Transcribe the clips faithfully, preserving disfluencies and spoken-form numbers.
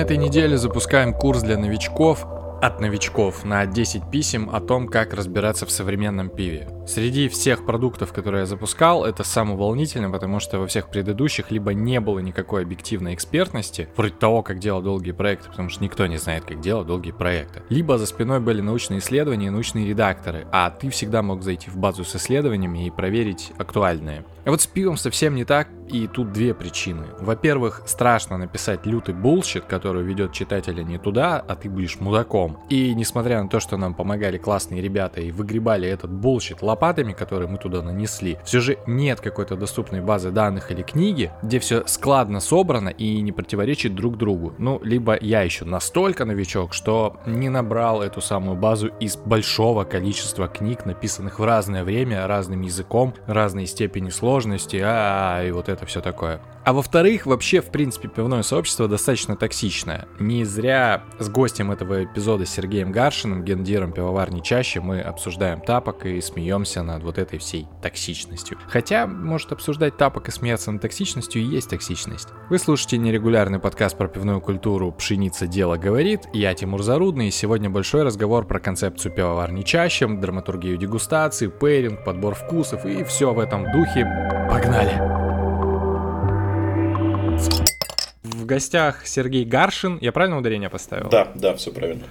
на этой неделе запускаем курс для новичков от новичков на десять писем о том, как разбираться в современном пиве. Среди всех продуктов, которые я запускал, это самое волнительное, потому что во всех предыдущих либо не было никакой объективной экспертности, вроде того, как делать долгие проекты, потому что никто не знает, как делать долгие проекты, либо за спиной были научные исследования и научные редакторы, а ты всегда мог зайти в базу с исследованиями и проверить актуальные. А вот с пивом совсем не так, и тут две причины. Во-первых, страшно написать лютый булщит, который ведет читателя не туда, а ты будешь мудаком. И несмотря на то, что нам помогали классные ребята и выгребали этот булщит лопатами, которые мы туда нанесли, все же нет какой-то доступной базы данных или книги, где все складно собрано и не противоречит друг другу. Ну, либо я еще настолько новичок, что не набрал эту самую базу из большого количества книг, написанных в разное время, разным языком, разной степени сложности, а и вот это все такое. А во-вторых, вообще, в принципе, пивное сообщество достаточно токсичное. Не зря с гостем этого эпизода Сергеем Гаршиным, гендиром пивоварни Чащи, мы обсуждаем тапок и смеемся над вот этой всей токсичностью. Хотя, может, обсуждать тапок и смеяться над токсичностью и есть токсичность. Вы слушаете нерегулярный подкаст про пивную культуру «Пшеница. Дело говорит». Я Тимур Зарудный, и сегодня большой разговор про концепцию пивоварни Чащи, драматургию дегустации, пейринг, подбор вкусов и все в этом духе. Погнали! В гостях Сергей Гаршин, я правильно ударение поставил? Да, да, все правильно.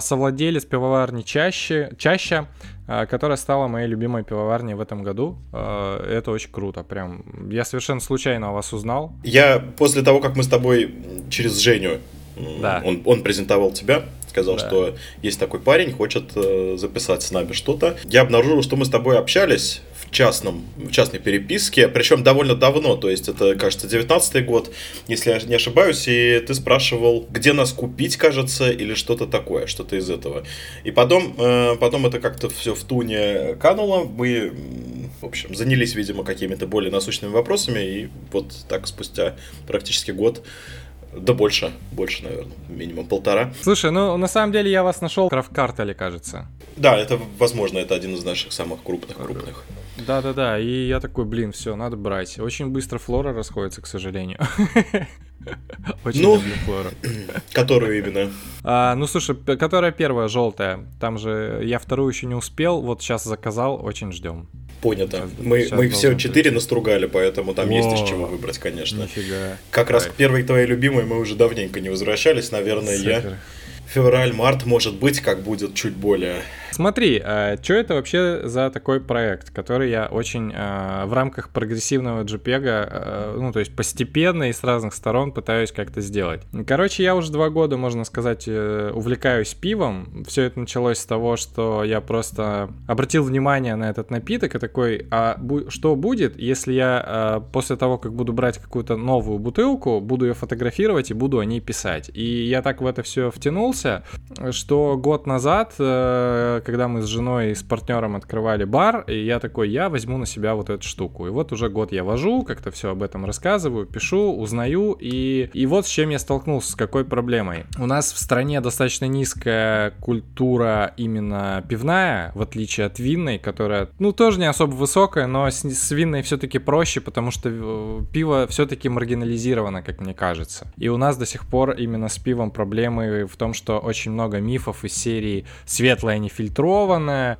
Совладелец пивоварни Чащи, Чаща, которая стала моей любимой пивоварней в этом году. Это очень круто, прям. Я совершенно случайно вас узнал. Я после того, как мы с тобой через Женю, да. он, он презентовал тебя, сказал, да. что есть такой парень, хочет записать с нами что-то. Я обнаружил, что мы с тобой общались в частном, в частной переписке, причем довольно давно, то есть это, кажется, девятнадцатый год, если я не ошибаюсь, и ты спрашивал, где нас купить, кажется, или что-то такое, что-то из этого. И потом, потом это как-то все в туне кануло, мы, в общем, занялись, видимо, какими-то более насущными вопросами, и вот так спустя практически год. Да больше, больше, наверное, минимум полтора. Слушай, ну на самом деле я вас нашел в Крафт-картеле, кажется. Да, это возможно, это один из наших самых крупных-крупных. Да-да-да, и я такой, блин, все, надо брать. Очень быстро флора расходится, к сожалению. Очень ну, люблю флору. Которую именно? А, ну, слушай, которая первая, желтая. Там же я вторую еще не успел, вот сейчас заказал, очень ждем. Понятно. Сейчас, мы сейчас мы все четыре настругали, поэтому там О, есть из чего выбрать, конечно. Нифига. Как Кайф. Раз к первой твоей любимой мы уже давненько не возвращались, наверное, Супер. я... Февраль-март, может быть, как будет чуть более. Смотри, а, что это вообще за такой проект, который я очень а, в рамках прогрессивного джипега, а, ну, то есть постепенно и с разных сторон пытаюсь как-то сделать. Короче, я уже два года, можно сказать, увлекаюсь пивом. Все это началось с того, что я просто обратил внимание на этот напиток и такой, а бу- что будет, если я а, после того, как буду брать какую-то новую бутылку, буду ее фотографировать и буду о ней писать. И я так в это все втянулся, что год назад, когда мы с женой и с партнером открывали бар, и я такой, я возьму на себя вот эту штуку. И вот уже год я вожу, как-то все об этом рассказываю, пишу, узнаю, и, и вот с чем я столкнулся, с какой проблемой. У нас в стране достаточно низкая культура именно пивная, в отличие от винной, которая, ну, тоже не особо высокая, но с, с винной все-таки проще, потому что пиво все-таки маргинализировано, как мне кажется. И у нас до сих пор именно с пивом проблемы в том, что что очень много мифов из серии светлое нефильтрованное,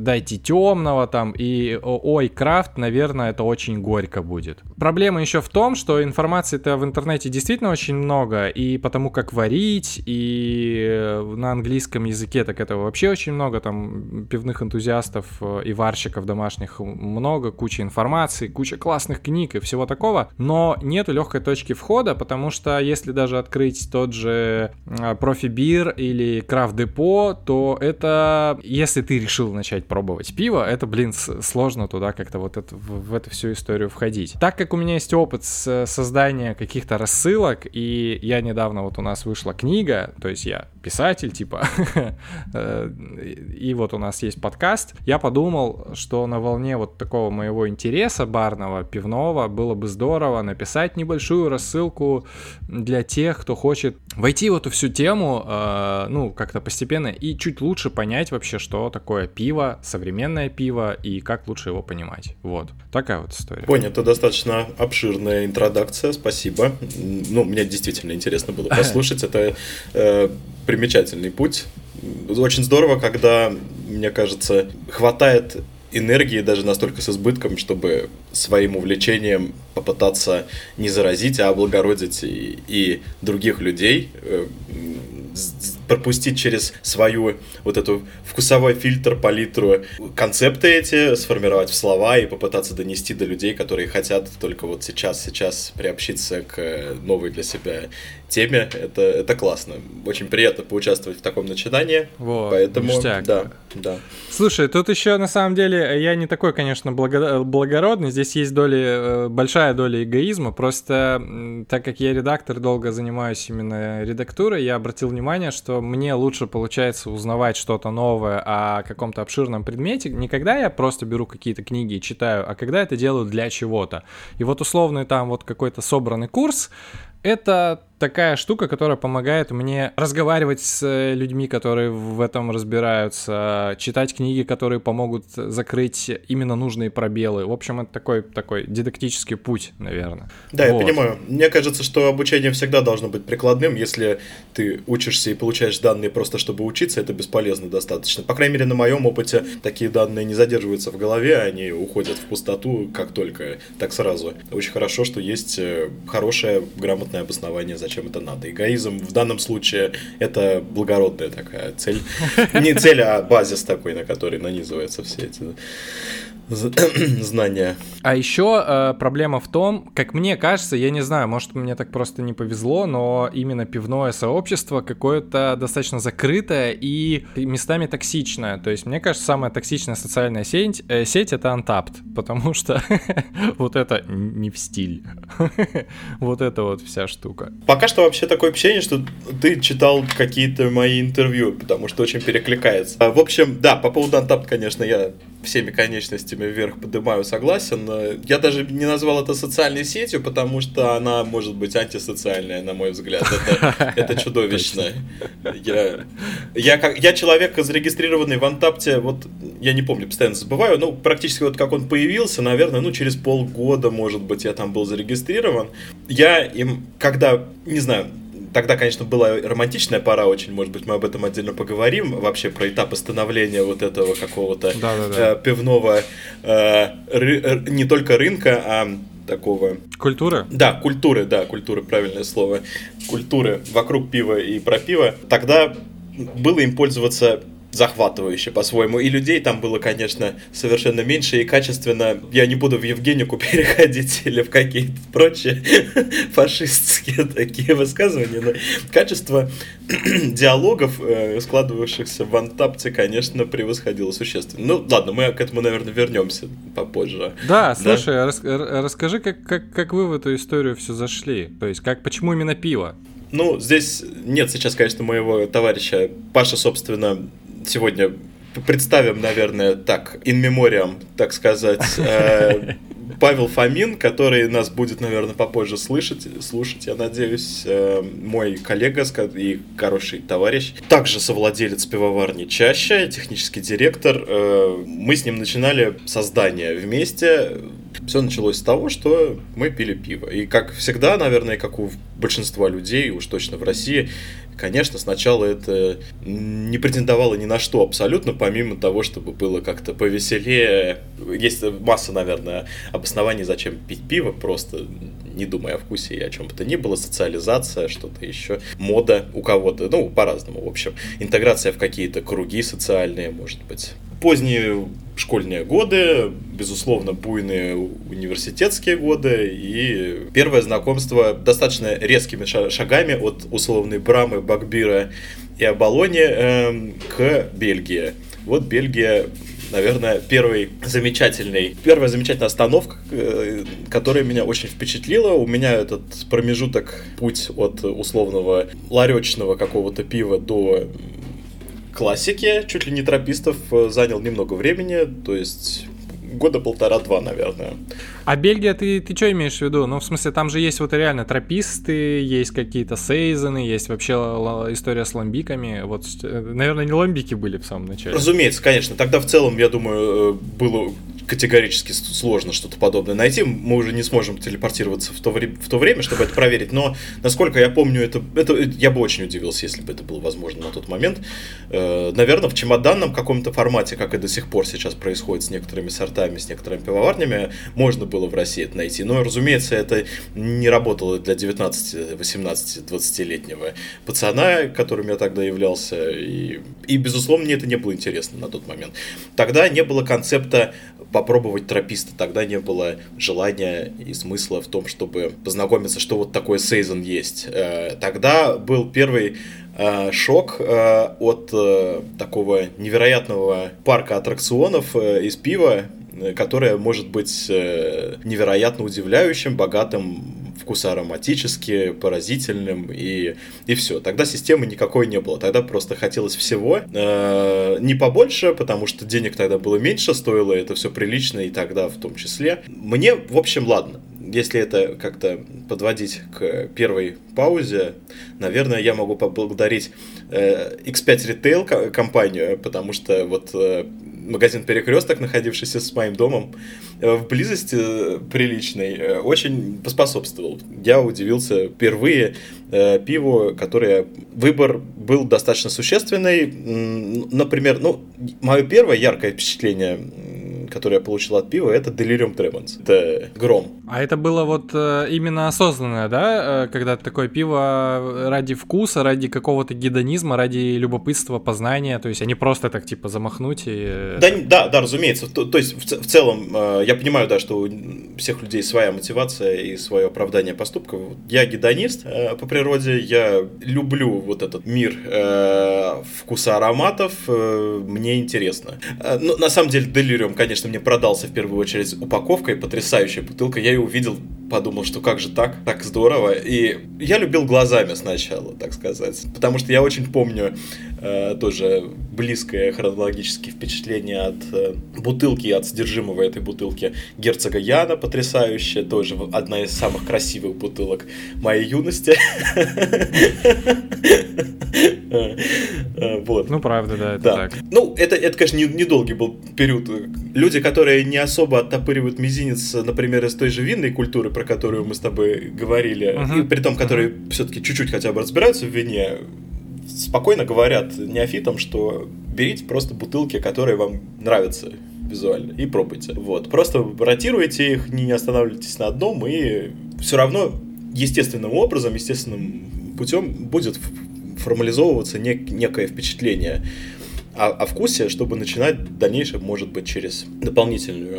дайте темного там, и ой, крафт, наверное, это очень горько будет. Проблема еще в том, что информации-то в интернете действительно очень много, и потому как варить, и на английском языке так этого вообще очень много, там пивных энтузиастов и варщиков домашних много, куча информации, куча классных книг и всего такого, но нету легкой точки входа, потому что если даже открыть тот же профи-бир или крафт-депо, то это, если ты решил начать пробовать пиво, это, блин, сложно туда как-то вот это, в эту всю историю входить. Так как у меня есть опыт создания каких-то рассылок, и я недавно, вот у нас вышла книга, то есть я писатель, типа. И вот у нас есть подкаст. Я подумал, что на волне вот такого моего интереса барного, пивного, было бы здорово написать небольшую рассылку для тех, кто хочет войти в эту всю тему, ну, как-то постепенно, и чуть лучше понять вообще, что такое пиво, современное пиво, и как лучше его понимать. Вот. Такая вот история. Понятно, достаточно обширная интродакция, спасибо. Ну, мне действительно интересно было послушать. Это э, примечательный путь. Очень здорово, когда, мне кажется, хватает энергии даже настолько с избытком, чтобы своим увлечением попытаться не заразить, а облагородить и, и других людей, э, пропустить через свою вот эту вкусовой фильтр, палитру концепты эти, сформировать в слова и попытаться донести до людей, которые хотят только вот сейчас, сейчас приобщиться к новой для себя теме. Это, это классно. Очень приятно поучаствовать в таком начинании. Вот, поэтому, ништяк. Да, да. Слушай, тут еще на самом деле я не такой, конечно, благо- благородный. Здесь есть доля, большая доля эгоизма. Просто так как я редактор, долго занимаюсь именно редактурой, я обратил внимание, что мне лучше получается узнавать что-то новое о каком-то обширном предмете, не когда я просто беру какие-то книги и читаю, а когда это делаю для чего-то. И вот условный там вот какой-то собранный курс, это такая штука, которая помогает мне разговаривать с людьми, которые в этом разбираются, читать книги, которые помогут закрыть именно нужные пробелы. В общем, это такой, такой дидактический путь, наверное. Да, вот. Я понимаю. Мне кажется, что обучение всегда должно быть прикладным. Если ты учишься и получаешь данные просто чтобы учиться, это бесполезно достаточно. По крайней мере, на моем опыте такие данные не задерживаются в голове, они уходят в пустоту как только, так сразу. Очень хорошо, что есть хорошее грамотное обоснование, зачем чем это надо. Эгоизм в данном случае это благородная такая цель. Не цель, а базис такой, на который нанизываются все эти знания. А еще э, проблема в том, как мне кажется, я не знаю, может, мне так просто не повезло, но именно пивное сообщество какое-то достаточно закрытое и местами токсичное. То есть, мне кажется, самая токсичная социальная сеть, э, сеть это Untappd, потому что вот это не в стиль. Вот это вот вся штука. Пока что вообще такое впечатление, что ты читал какие-то мои интервью, потому что очень перекликается. В общем, да, по поводу Untappd, конечно, я всеми конечностями вверх поднимаю, согласен. Я даже не назвал это социальной сетью, потому что она может быть антисоциальная, на мой взгляд. Это, это чудовищно. Я, я, я человек, зарегистрированный в Untappd, вот я не помню, постоянно забываю, ну, практически вот как он появился, наверное, ну, через полгода, может быть, я там был зарегистрирован. Я им, когда, не знаю, тогда, конечно, была романтичная пора очень, может быть, мы об этом отдельно поговорим, вообще про этапы становления вот этого какого-то э, пивного, э, ры, э, не только рынка, а такого... Культуры? Да, культуры, да, культуры, правильное слово. Культуры вокруг пива и про пиво. Тогда было им пользоваться... захватывающе по-своему. И людей там было, конечно, совершенно меньше и качественно. Я не буду в Евгенику переходить или в какие-то прочие фашистские такие высказывания, но качество диалогов, складывавшихся в Untappd, конечно, превосходило существенно. Ну, ладно, мы к этому, наверное, вернемся попозже. Да, да? Слушай, рас- расскажи, как, как, как вы в эту историю все зашли? То есть, как, почему именно пиво? Ну, здесь нет сейчас, конечно, моего товарища Паша, собственно, сегодня представим, наверное, так, in memoriam, так сказать, э, Павел Фомин, который нас будет, наверное, попозже слышать, слушать, я надеюсь, э, мой коллега и хороший товарищ, также совладелец пивоварни «Чаща», технический директор. Э, мы с ним начинали создание вместе. Все началось с того, что мы пили пиво. И, как всегда, наверное, как у большинства людей, уж точно в России, конечно, сначала это не претендовало ни на что абсолютно, помимо того, чтобы было как-то повеселее. Есть масса, наверное, обоснований, зачем пить пиво, просто не думая о вкусе и о чем бы то ни было, социализация, что-то еще, мода у кого-то, ну, по-разному, в общем, интеграция в какие-то круги социальные, может быть. Поздние школьные годы, безусловно, буйные университетские годы и первое знакомство достаточно резкими шагами от условной Брамы, Бакбира и Оболони э, к Бельгии. Вот Бельгия наверное, первый замечательный, первая замечательная остановка, которая меня очень впечатлила. У меня этот промежуток, путь от условного ларечного какого-то пива до классики, чуть ли не тропистов, занял немного времени, то есть года полтора-два, наверное. А Бельгия, ты, ты что имеешь в виду? Ну, в смысле, там же есть вот реально трописты, есть какие-то сейзоны, есть вообще л- л- история с ламбиками. Вот, наверное, не ламбики были в самом начале. Разумеется, конечно. Тогда в целом, я думаю, было категорически сложно что-то подобное найти. Мы уже не сможем телепортироваться в то, вре- в то время, чтобы это проверить. Но, насколько я помню, это, это, я бы очень удивился, если бы это было возможно на тот момент. Э, наверное, в чемоданном каком-то формате, как и до сих пор сейчас происходит с некоторыми сортами, с некоторыми пивоварнями, можно было в России это найти. Но, разумеется, это не работало для девятнадцати, восемнадцати, двадцатилетнего пацана, которым я тогда являлся. И, и, безусловно, мне это не было интересно на тот момент. Тогда не было концепта попробовать трописта, тогда не было желания и смысла в том, чтобы познакомиться, что вот такой сейзон есть. Тогда был первый шок от такого невероятного парка аттракционов из пива, которое может быть невероятно удивляющим, богатым, вкусоароматически, поразительным, и, и все. Тогда системы никакой не было. Тогда просто хотелось всего. Э, не побольше, потому что денег тогда было меньше, стоило это все прилично, и тогда в том числе. Мне, в общем, ладно. Если это как-то подводить к первой паузе, наверное, я могу поблагодарить э, икс пять Retail компанию, потому что вот э, магазин «Перекрёсток», находившийся с моим домом э, в близости э, приличной, э, очень поспособствовал. Я удивился впервые э, пиву, которое... Выбор был достаточно существенный. Например, ну, мое первое яркое впечатление, который я получил от пива, это Delirium Tremens. Это гром. А это было вот именно осознанное, да? Когда такое пиво ради вкуса, ради какого-то гедонизма, ради любопытства, познания, то есть они просто так типа замахнуть и... Да, да, да, разумеется. То, то есть в, в целом я понимаю, да, что у всех людей своя мотивация и свое оправдание поступков. Я гедонист по природе, я люблю вот этот мир вкуса ароматов, мне интересно. Но на самом деле Delirium, конечно, мне продался в первую очередь упаковкой, потрясающая бутылка, я ее увидел, подумал, что как же так, так здорово, и я любил глазами сначала, так сказать, потому что я очень помню э, тоже близкое хронологически впечатление от э, бутылки, от содержимого этой бутылки герцога Яна, потрясающая, тоже одна из самых красивых бутылок моей юности. Ну, правда, да, это так. Ну, это, конечно, недолгий был период. Люди, которые не особо оттопыривают мизинец, например, из той же винной культуры, про которую мы с тобой говорили, uh-huh. и при том, которые uh-huh. все-таки чуть-чуть хотя бы разбираются в вине, спокойно говорят неофитам, что берите просто бутылки, которые вам нравятся визуально, и пробуйте. Вот. Просто ротируйте их, не останавливайтесь на одном, и все равно естественным образом, естественным путем будет формализовываться нек- некое впечатление о, о вкусе, чтобы начинать в дальнейшем, может быть, через дополнительную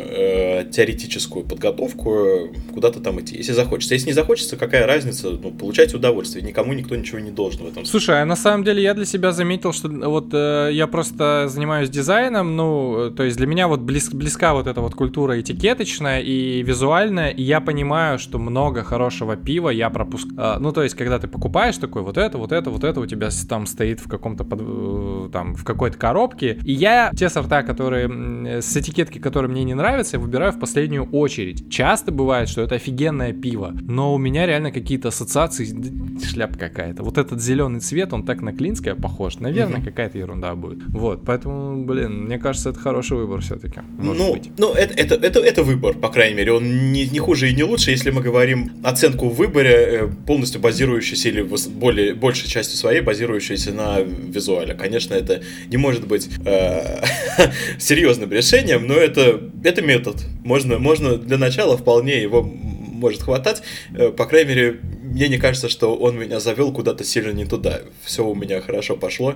э, теоретическую подготовку куда-то там идти, если захочется. Если не захочется, какая разница, ну, получайте удовольствие, никому никто ничего не должен в этом. Слушай, а на самом деле я для себя заметил, что вот э, я просто занимаюсь дизайном, ну, то есть для меня вот близ, близка вот эта вот культура этикеточная и визуальная, и я понимаю, что много хорошего пива я пропускаю. Э, ну, то есть, когда ты покупаешь такой, вот это, вот это, вот это у тебя там стоит в каком-то, под, там, в какой-то коробки. И я те сорта, которые с этикетки, которые мне не нравятся, я выбираю в последнюю очередь. Часто бывает, что это офигенное пиво, но у меня реально какие-то ассоциации. Шляпа какая-то. Вот этот зеленый цвет, он так на клинское похож. Наверное, mm-hmm. какая-то ерунда будет. Вот, поэтому, блин, мне кажется, это хороший выбор все-таки. Ну, ну это, это, это, это выбор, по крайней мере. Он не, не хуже и не лучше, если мы говорим оценку в выборе, полностью базирующейся или более, большей частью своей базирующейся на визуале. Конечно, это не может может быть э- серьезным решением, но это, это метод. Можно, можно для начала вполне его может хватать. По крайней мере, мне не кажется, что он меня завел куда-то сильно не туда. Все у меня хорошо пошло.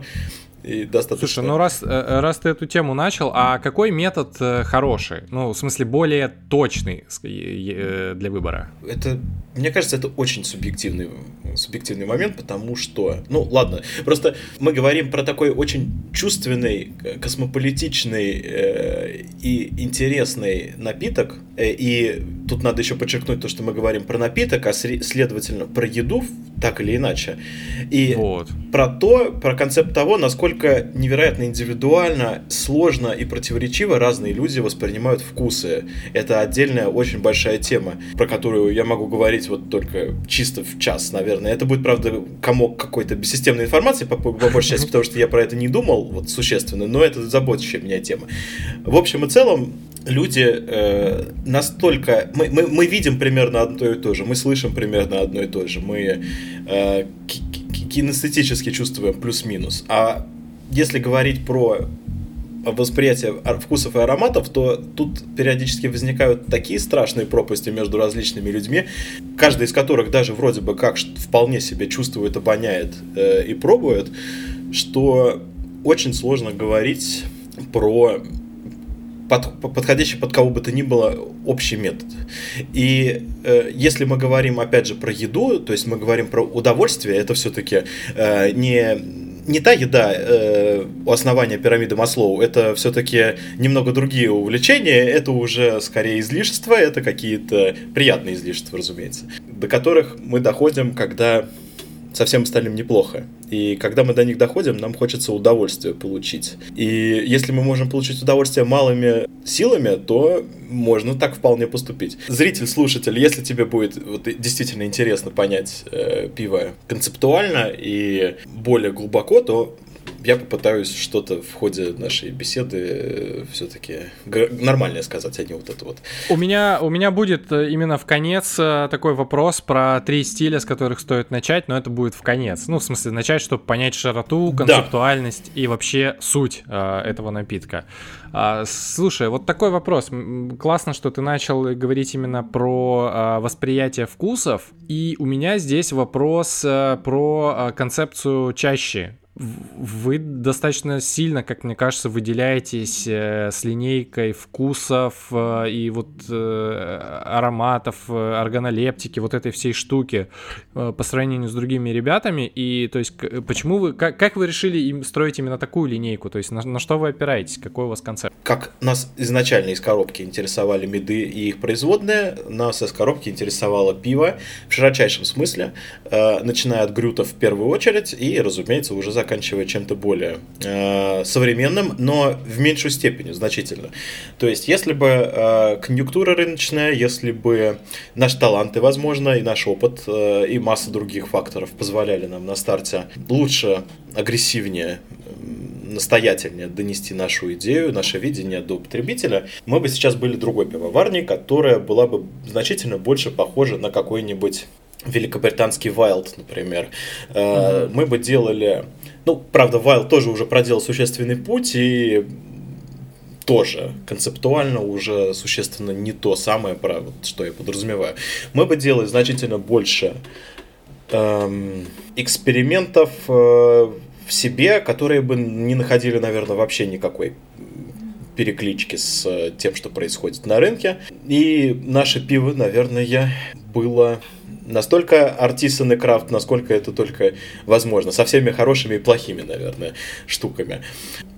И достаточно... Слушай, ну раз, раз ты эту тему начал, а какой метод хороший? Ну, в смысле, более точный для выбора? Это, мне кажется, это очень субъективный, субъективный момент, потому что... Ну, ладно, просто мы говорим про такой очень чувственный, космополитичный э, и интересный напиток, и тут надо еще подчеркнуть то, что мы говорим про напиток, а следовательно про еду, так или иначе. И вот. про то, про концепт того, насколько Насколько невероятно индивидуально, сложно и противоречиво разные люди воспринимают вкусы. Это отдельная очень большая тема, про которую я могу говорить вот только чисто в час, наверное. Это будет, правда, комок какой-то бессистемной информации, по, по большей части, потому что я про это не думал вот, существенно, но это заботящая меня тема. В общем и целом, люди э, настолько... Мы, мы, мы видим примерно одно и то же, мы слышим примерно одно и то же, мы... Э, кинестетически чувствуем плюс-минус. А если говорить про восприятие вкусов и ароматов, то тут периодически возникают такие страшные пропасти между различными людьми, каждый из которых даже вроде бы как вполне себе чувствует, обоняет э, и пробует, что очень сложно говорить про под, подходящий под кого бы то ни было общий метод. И э, если мы говорим, опять же, про еду, то есть мы говорим про удовольствие, это все-таки э, не... не та еда э, у основания пирамиды Маслоу, это все-таки немного другие увлечения, это уже скорее излишества, это какие-то приятные излишества, разумеется, до которых мы доходим, когда со всем остальным неплохо. И когда мы до них доходим, нам хочется удовольствие получить. И если мы можем получить удовольствие малыми силами, то можно так вполне поступить. Зритель, слушатель, если тебе будет вот, действительно интересно понять э, пиво концептуально и более глубоко, то я попытаюсь что-то в ходе нашей беседы все-таки нормальное сказать, а не вот это вот. У меня, у меня будет именно в конец такой вопрос про три стиля, с которых стоит начать, но это будет в конец. Ну, в смысле, начать, чтобы понять широту, концептуальность да. и вообще суть э, этого напитка. А, слушай, вот такой вопрос. Классно, что ты начал говорить именно про а, восприятие вкусов. И у меня здесь вопрос а, про а, концепцию чащи. Вы достаточно сильно, как мне кажется, выделяетесь с линейкой вкусов и вот ароматов, органолептики, вот этой всей штуки по сравнению с другими ребятами. И то есть, почему вы, как, как вы решили им строить именно такую линейку? То есть, на, на что вы опираетесь? Какой у вас концепт? Как нас изначально из коробки интересовали меды и их производные, нас из коробки интересовало пиво в широчайшем смысле, начиная от грютов в первую очередь и, разумеется, уже за заканчивая чем-то более э, современным, но в меньшую степени, значительно. То есть, если бы э, конъюнктура рыночная, если бы наши таланты, возможно, и наш опыт, э, и масса других факторов позволяли нам на старте лучше, агрессивнее, настоятельнее донести нашу идею, наше видение до потребителя, мы бы сейчас были другой пивоварней, которая была бы значительно больше похожа на какой-нибудь великобританский Wild, например. Mm-hmm. Мы бы делали... Ну, правда, Wild тоже уже проделал существенный путь и тоже концептуально уже существенно не то самое, про вот, что я подразумеваю. Мы бы делали значительно больше эм, экспериментов э, в себе, которые бы не находили, наверное, вообще никакой переклички с тем, что происходит на рынке. И наше пиво, наверное, было... Настолько артисан и крафт, насколько это только возможно. Со всеми хорошими и плохими, наверное, штуками.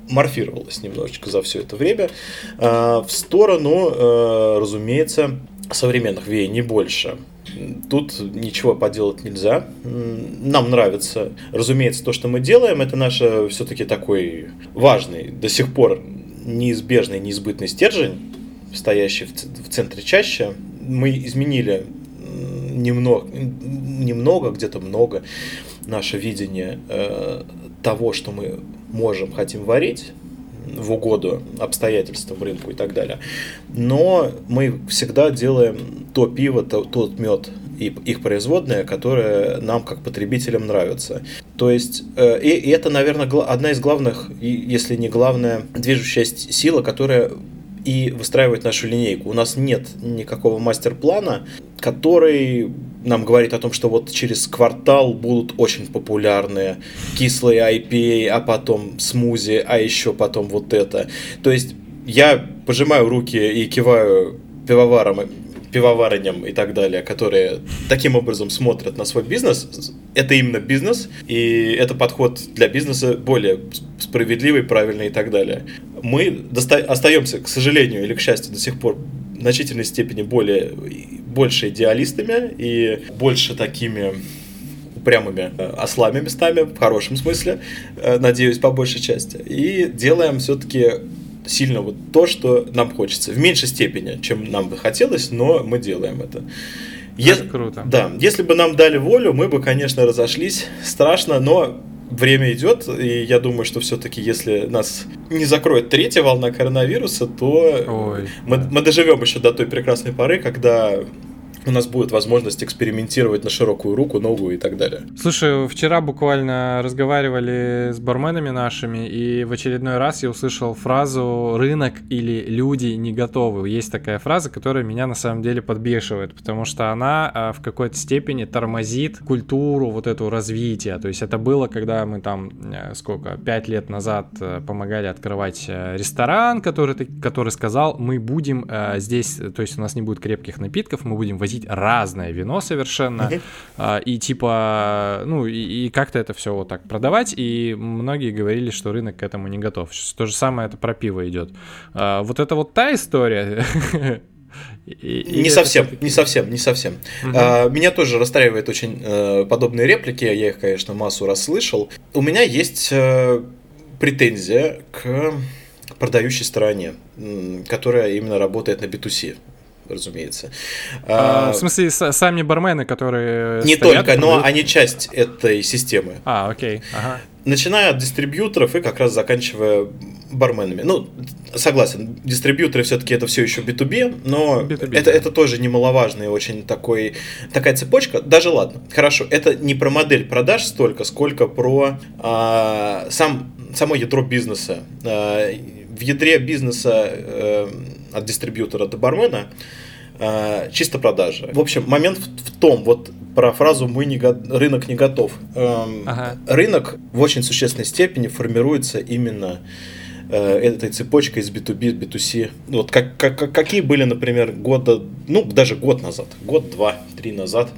Морфировалось немножечко за все это время. Э, в сторону, э, разумеется, современных веяний больше. Тут ничего поделать нельзя. Нам нравится, разумеется, то, что мы делаем. Это наш все-таки такой важный, до сих пор неизбежный, неизбытный стержень, стоящий в центре чаще. Мы изменили... Немного, немного, где-то много наше видение э, того, что мы можем, хотим варить в угоду обстоятельствам, рынку и так далее. Но мы всегда делаем то пиво, то, тот мед и их производные, которые нам, как потребителям, нравятся. То есть, э, и, и это, наверное, гла- одна из главных, если не главная, движущая сила, которая и выстраивать нашу линейку. У нас нет никакого мастер-плана, который нам говорит о том, что вот через квартал будут очень популярные кислые ай пи эй, а потом смузи, а еще потом вот это. То есть я пожимаю руки и киваю пивоварам, пивоварыням и так далее, которые таким образом смотрят на свой бизнес. Это именно бизнес, и это подход для бизнеса более справедливый, правильный и так далее. Мы доста- остаемся, к сожалению или к счастью, до сих пор в значительной степени более, больше идеалистами и больше такими упрямыми ослами местами, в хорошем смысле, надеюсь, по большей части. И делаем все-таки сильно вот то, что нам хочется. В меньшей степени, чем нам бы хотелось, но мы делаем это. Е... Это круто. Да, если бы нам дали волю, мы бы, конечно, разошлись. Страшно, но время идет, и я думаю, что все-таки, если нас не закроет третья волна коронавируса, то Ой, мы, да. мы доживем еще до той прекрасной поры, когда у нас будет возможность экспериментировать на широкую руку, ногу и так далее. Слушай, вчера буквально разговаривали с барменами нашими, и в очередной раз я услышал фразу «рынок» или «люди не готовы». Есть такая фраза, которая меня на самом деле подбешивает, потому что она в какой-то степени тормозит культуру вот эту развития. То есть это было, когда мы там, сколько, пять лет назад помогали открывать ресторан, который, который сказал, мы будем здесь, то есть у нас не будет крепких напитков, мы будем возить разное вино совершенно, uh-huh. и типа, ну, и, и как-то это все вот так продавать, и многие говорили, что рынок к этому не готов. То же самое это про пиво идет. Вот это вот та история... И, не, совсем, это... не совсем, не совсем, не uh-huh. совсем. Меня тоже расстраивают очень э, подобные реплики, я их, конечно, массу раз слышал. У меня есть э, претензия к продающей стороне, которая именно работает на би ту си. Разумеется. А, а, в смысле, сами бармены, которые... Не стоят, только, но они часть этой системы. А, окей. Ага. Начиная от дистрибьюторов и как раз заканчивая барменами. Ну, согласен, дистрибьюторы все-таки это все еще би ту би, но би ту би, это, да. это тоже немаловажная очень такой, такая цепочка. Даже ладно, хорошо, это не про модель продаж столько, сколько про а, сам, само ядро бизнеса. А, в ядре бизнеса... А, от дистрибьютора до бармена, э, чисто продажи. В общем, момент в, в том, вот про фразу «мы не го- рынок не готов». Эм, ага. Рынок в очень существенной степени формируется именно э, этой цепочкой из би ту би, би ту си. Вот как, как, какие были, например, года, ну, даже год назад, год, два, три назад,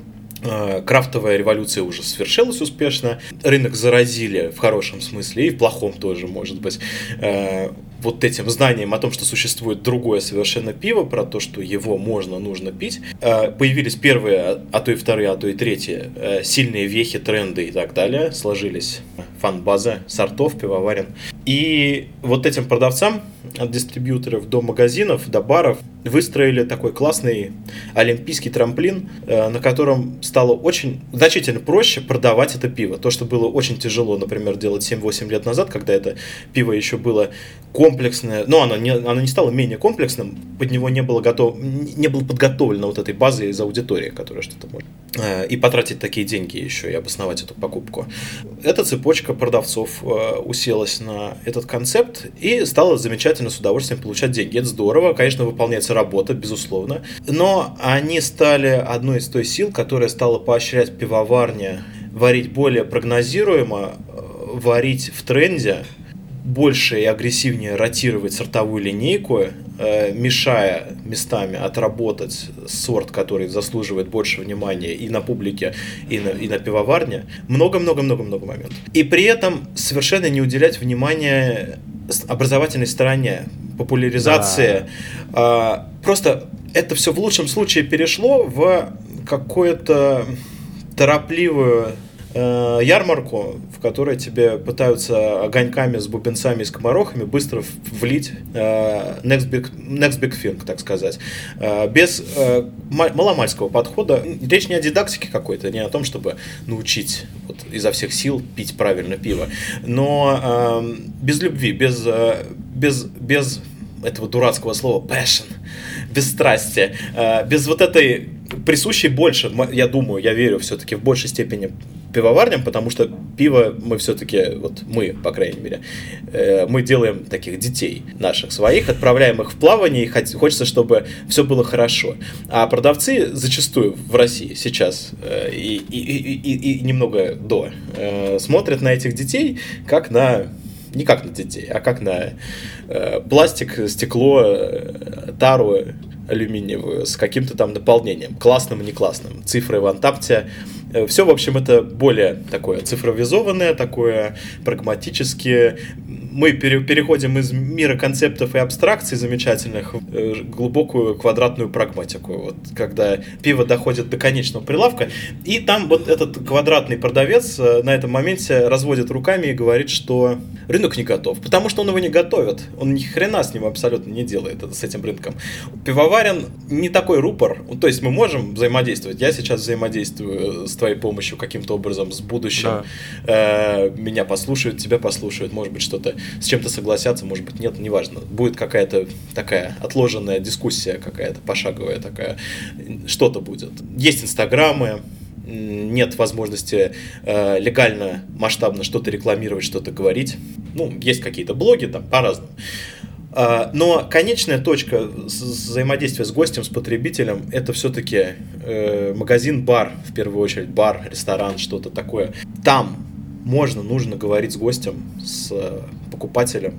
э, крафтовая революция уже свершилась успешно, рынок заразили в хорошем смысле и в плохом тоже, может быть, э, вот этим знанием о том, что существует другое совершенно пиво, про то, что его можно, нужно пить. Появились первые, а то и вторые, а то и третьи сильные вехи, тренды и так далее. Сложились фан-база сортов пивоварен. И вот этим продавцам от дистрибьюторов до магазинов, до баров выстроили такой классный олимпийский трамплин, на котором стало очень значительно проще продавать это пиво. То, что было очень тяжело, например, делать семь-восемь лет назад, когда это пиво еще было комплексное, но оно не, оно не стало менее комплексным, под него не было, готов, не было подготовлено вот этой базы из аудитории, которая что-то может. И потратить такие деньги еще и обосновать эту покупку. Эта цепочка продавцов уселась на этот концепт и стала замечательно с удовольствием получать деньги. Это здорово, конечно, выполняется работа, безусловно, но они стали одной из той сил, которая стала поощрять пивоварни варить более прогнозируемо, варить в тренде, больше и агрессивнее ротировать сортовую линейку, мешая местами отработать сорт, который заслуживает больше внимания и на публике, и на, и на пивоварне. Много-много-много-много моментов. И при этом совершенно не уделять внимания образовательной стороне, популяризации. Да. Просто это все в лучшем случае перешло в какое-то торопливую... ярмарку, в которой тебе пытаются огоньками с бубенцами и скоморохами быстро влить next big, next big thing, так сказать. Без маломальского подхода. Речь не о дидактике какой-то, не о том, чтобы научить вот, изо всех сил пить правильно пиво. Но без любви, без, без, без этого дурацкого слова passion, без страсти, без вот этой присущей больше, я думаю, я верю все-таки в большей степени пивоварням, потому что пиво мы все-таки, вот мы, по крайней мере, э, мы делаем таких детей наших своих, отправляем их в плавание, и хот- хочется, чтобы все было хорошо. А продавцы зачастую в России сейчас э, и, и, и, и, и немного до э, смотрят на этих детей как на... Не как на детей, а как на э, пластик, стекло, э, тару алюминиевую с каким-то там наполнением, классным и не классным, цифры в Untappd. Э, все, в общем, это более такое цифровизованное, такое прагматически. Мы пере- переходим из мира концептов и абстракций замечательных в э, глубокую квадратную прагматику, вот, когда пиво доходит до конечного прилавка, и там вот этот квадратный продавец э, на этом моменте разводит руками и говорит, что рынок не готов, потому что он его не готовит, он ни хрена с ним абсолютно не делает, это, с этим рынком. Пивоварен не такой рупор, то есть мы можем взаимодействовать, я сейчас взаимодействую с твоей помощью каким-то образом, с будущим, да. э, меня послушают, тебя послушают, может быть, что-то с чем-то согласятся, может быть, нет, неважно. Будет какая-то такая отложенная дискуссия, какая-то пошаговая такая, что-то будет. Есть инстаграмы, нет возможности э, легально, масштабно что-то рекламировать, что-то говорить. Ну, есть какие-то блоги, там, по-разному. Э, но конечная точка взаимодействия с гостем, с потребителем, это все-таки э, магазин-бар, в первую очередь, бар, ресторан, что-то такое. Там можно, нужно говорить с гостем, с покупателем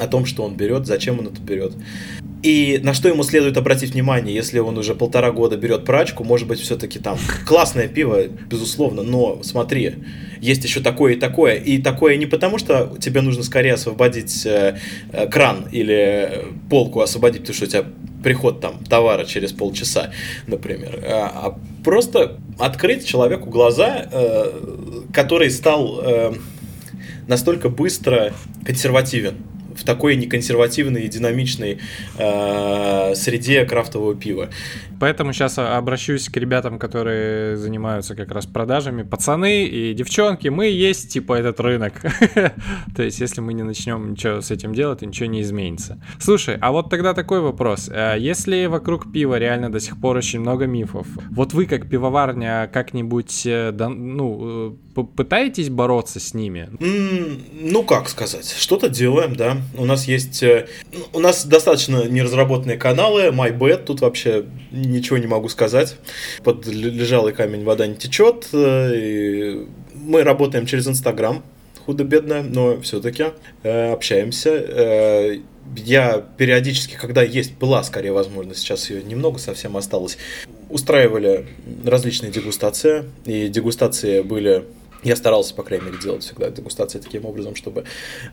о том, что он берет, зачем он это берет. И на что ему следует обратить внимание, если он уже полтора года берет прачку, может быть, все-таки там классное пиво, безусловно, но смотри, есть еще такое и такое. И такое не потому, что тебе нужно скорее освободить э, э, кран или полку освободить, потому что у тебя приход там товара через полчаса, например. А, а просто открыть человеку глаза, э, который стал э, настолько быстро консервативен в такой неконсервативной и динамичной э, среде крафтового пива. Поэтому сейчас обращусь к ребятам, которые занимаются как раз продажами. Пацаны и девчонки, мы есть, типа, этот рынок. То есть, если мы не начнем ничего с этим делать, то ничего не изменится. Слушай, а вот тогда такой вопрос. Если вокруг пива реально до сих пор очень много мифов, вот вы как пивоварня как-нибудь, ну, пытаетесь бороться с ними? Ну, как сказать, что-то делаем, да. У нас есть... У нас достаточно неразработанные каналы, MyBad, тут вообще ничего не могу сказать. Под лежалый камень вода не течет. И мы работаем через Инстаграм, худо-бедно, но все-таки э, общаемся. Э, я периодически, когда есть, была скорее возможность, сейчас ее немного совсем осталось, устраивали различные дегустации, и дегустации были... Я старался, по крайней мере, делать всегда дегустации таким образом, чтобы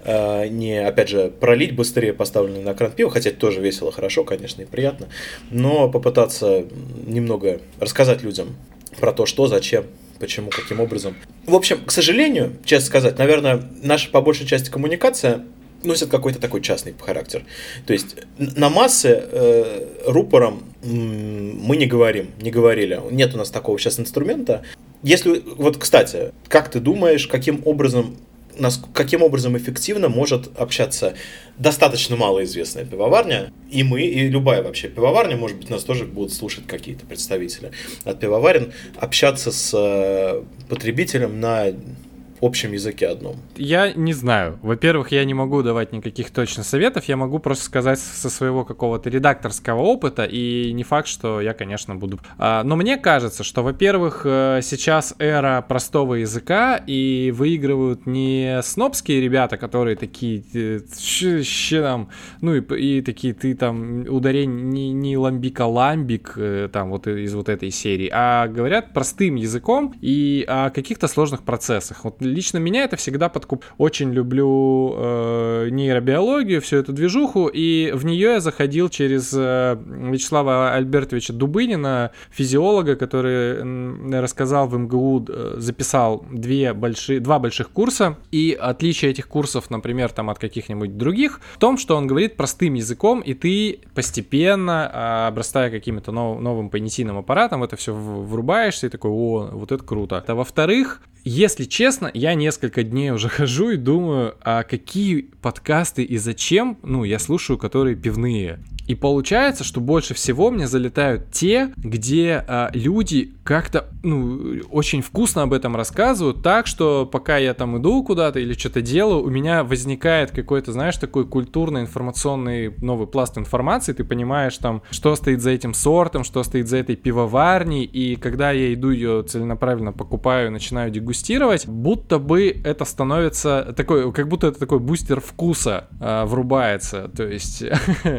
э, не, опять же, пролить быстрее поставленное на кран пиво, хотя это тоже весело, хорошо, конечно, и приятно, но попытаться немного рассказать людям про то, что, зачем, почему, каким образом. В общем, к сожалению, честно сказать, наверное, наша по большей части коммуникация носит какой-то такой частный характер. То есть на массы э, рупором мы не говорим, не говорили. Нет у нас такого сейчас инструмента. Если, вот, кстати, как ты думаешь, каким образом, каким образом эффективно может общаться достаточно малоизвестная пивоварня, и мы, и любая вообще пивоварня, может быть, нас тоже будут слушать какие-то представители от пивоварен, общаться с потребителем на... общем языке одном? Я не знаю. Во-первых, я не могу давать никаких точных советов, я могу просто сказать со своего какого-то редакторского опыта, и не факт, что я, конечно, буду. Но мне кажется, что, во-первых, сейчас эра простого языка, и выигрывают не снобские ребята, которые такие, щи там, ну и, и такие, ты там, ударение не, не ламбика-ламбик, там, вот из вот этой серии, а говорят простым языком и о каких-то сложных процессах. Вот лично меня это всегда подкупает. Очень люблю э, нейробиологию, всю эту движуху, и в нее я заходил через э, Вячеслава Альбертовича Дубынина, физиолога, который э, рассказал в эм гэ у, э, записал две большие, два больших курса, и отличие этих курсов, например, там, от каких-нибудь других, в том, что он говорит простым языком, и ты постепенно, э, обрастая каким-то нов, новым понятийным аппаратом, это все врубаешься и такой: о, вот это круто. А во-вторых, если честно, я несколько дней уже хожу и думаю, а какие подкасты и зачем, ну, я слушаю, которые пивные. И получается, что больше всего мне залетают те, где а, люди как-то, ну, очень вкусно об этом рассказывают, так что пока я там иду куда-то или что-то делаю, у меня возникает какой-то, знаешь, такой культурно-информационный новый пласт информации, ты понимаешь там, что стоит за этим сортом, что стоит за этой пивоварней, и когда я иду ее целенаправленно покупаю и начинаю дегустировать, будто бы это становится такой, как будто это такой бустер вкуса а, врубается, то есть,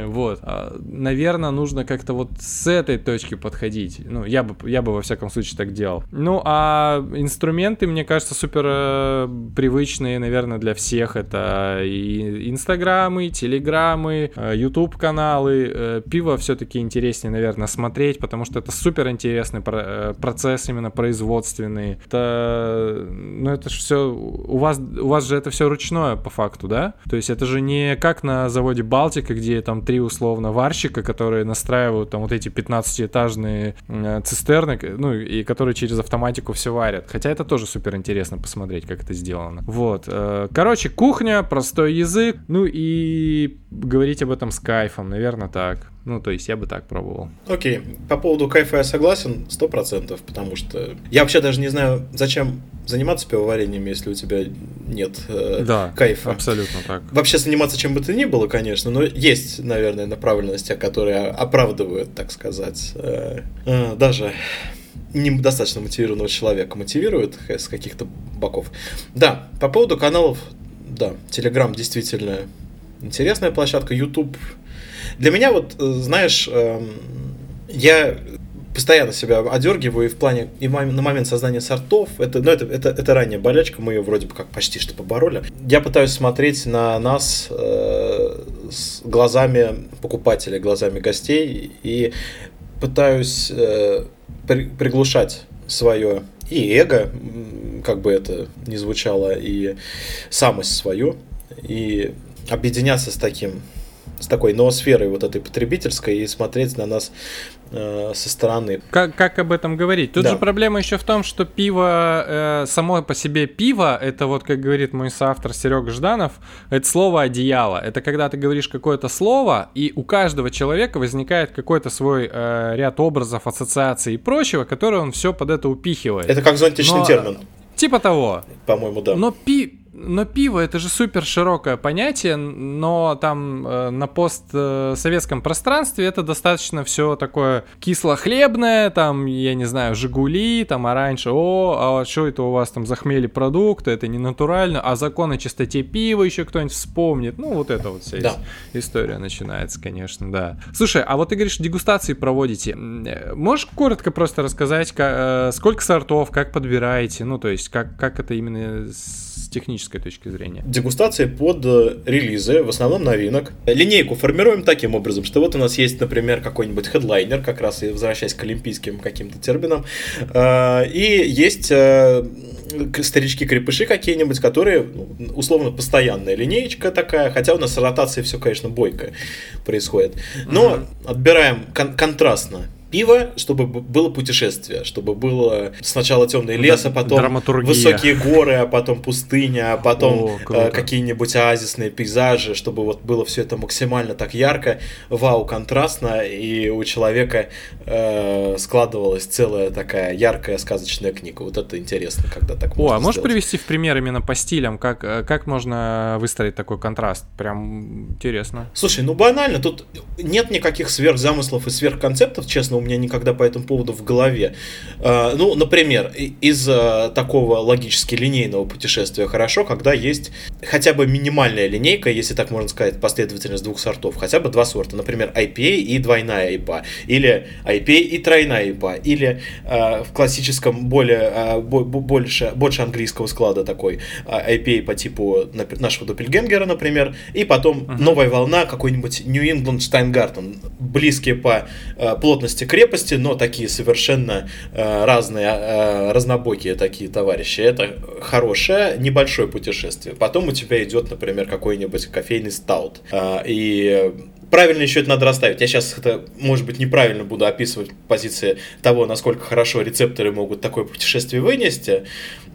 вот. Наверное, нужно как-то вот с этой точки подходить. Ну, я бы, я бы во всяком случае так делал. Ну, а инструменты, мне кажется, супер э, привычные, наверное, для всех. Это и инстаграмы, телеграмы, э, ютуб-каналы. Э, пиво все-таки интереснее, наверное, смотреть, потому что это супер интересный про- процесс именно производственный. Это, ну, это же все... У вас, у вас же это все ручное, по факту, да? То есть это же не как на заводе Балтика, где там три условно варщика, которые настраивают там вот эти пятнадцатиэтажные э, цистерны, ну, и которые через автоматику все варят. Хотя это тоже супер интересно посмотреть, как это сделано. Вот. Э, короче, кухня, простой язык, ну и говорить об этом с кайфом, наверное, так. Ну, то есть я бы так пробовал. Окей, okay. По поводу кайфа я согласен сто процентов, потому что я вообще даже не знаю, зачем заниматься пивоварением, если у тебя нет э, да, кайфа. Абсолютно так. Вообще заниматься чем бы то ни было, конечно, но есть, наверное, направленности, которые оправдывают, так сказать, э, э, даже недостаточно мотивированного человека, мотивируют с каких-то боков. Да, по поводу каналов, да, Telegram действительно интересная площадка, YouTube... Для меня вот, знаешь, я постоянно себя одергиваю и в плане, и на момент создания сортов, это, ну, это, это, это ранняя болячка, мы ее вроде бы как почти что побороли. Я пытаюсь смотреть на нас э, с глазами покупателей, глазами гостей и пытаюсь э, при, приглушать свое и эго, как бы это ни звучало, и самость свою, и объединяться с таким... с такой ноосферой вот этой потребительской и смотреть на нас э, со стороны. Как, как об этом говорить? Тут да. же проблема еще в том, что пиво, э, само по себе пиво, это вот, как говорит мой соавтор Серёга Жданов, это слово одеяло. Это когда ты говоришь какое-то слово, и у каждого человека возникает какой-то свой э, ряд образов, ассоциаций и прочего, которые он все под это упихивает. Это как зонтичный Но, термин. Типа того. По-моему, да. Но пи... Но пиво — это же супер широкое понятие, но там э, на постсоветском пространстве это достаточно все такое кисло-хлебное, там, я не знаю, Жигули, там, а раньше, о, а что это у вас там за хмели продукты, это не натурально, а закон о чистоте пива еще кто-нибудь вспомнит, ну, вот это вот вся да. история начинается, конечно, да. Слушай, а вот ты говоришь, дегустации проводите, можешь коротко просто рассказать, как, сколько сортов, как подбираете, ну, то есть, как, как это именно... технической точки зрения. Дегустации под релизы, в основном новинок. Линейку формируем таким образом, что вот у нас есть, например, какой-нибудь хедлайнер, как раз и возвращаясь к олимпийским каким-то терминам, и есть старички-крепыши какие-нибудь, которые, условно, постоянная линеечка такая, хотя у нас с ротацией все, конечно, бойко происходит. Но uh-huh. отбираем кон- контрастно пиво, чтобы было путешествие, чтобы было сначала темный лес, а потом высокие горы, а потом пустыня, а потом О, какие-нибудь оазисные пейзажи, чтобы вот было все это максимально так ярко, вау, контрастно, и у человека э, складывалась целая такая яркая сказочная книга. Вот это интересно, когда так можно О, а можешь сделать. Привести в пример именно по стилям, как, как можно выстроить такой контраст? Прям интересно. Слушай, ну банально, тут нет никаких сверхзамыслов и сверхконцептов, честно, у меня никогда по этому поводу в голове. Ну, например, из такого логически линейного путешествия хорошо, когда есть хотя бы минимальная линейка, если так можно сказать, последовательность двух сортов, хотя бы два сорта, например, ай пи эй и двойная ай пи эй, или ай пи эй и тройная ай пи эй, или э, в классическом более, э, больше, больше английского склада такой ай пи эй по типу нашего Доппельгенгера, например, и потом uh-huh. новая волна, какой-нибудь New England Штайнгартен, близкие по э, плотности крепости, но такие совершенно э, разные, э, разнобокие такие товарищи. Это хорошее небольшое путешествие. Потом у тебя идет, например, какой-нибудь кофейный стаут. Э, и правильно еще это надо расставить. Я сейчас, это, может быть, неправильно буду описывать позиции того, насколько хорошо рецепторы могут такое путешествие вынести.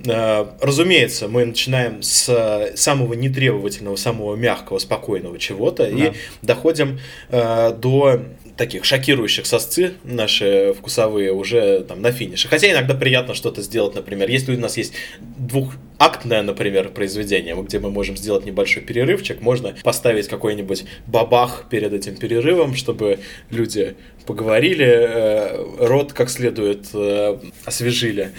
Разумеется, мы начинаем с самого нетребовательного, самого мягкого, спокойного чего-то, да. И доходим до таких шокирующих сосцы наши вкусовые уже там на финише. Хотя иногда приятно что-то сделать, например. Если у нас есть двухактное, например, произведение, где мы можем сделать небольшой перерывчик, можно поставить какой-нибудь бабах перед этим перерывом, чтобы люди поговорили, рот как следует освежили.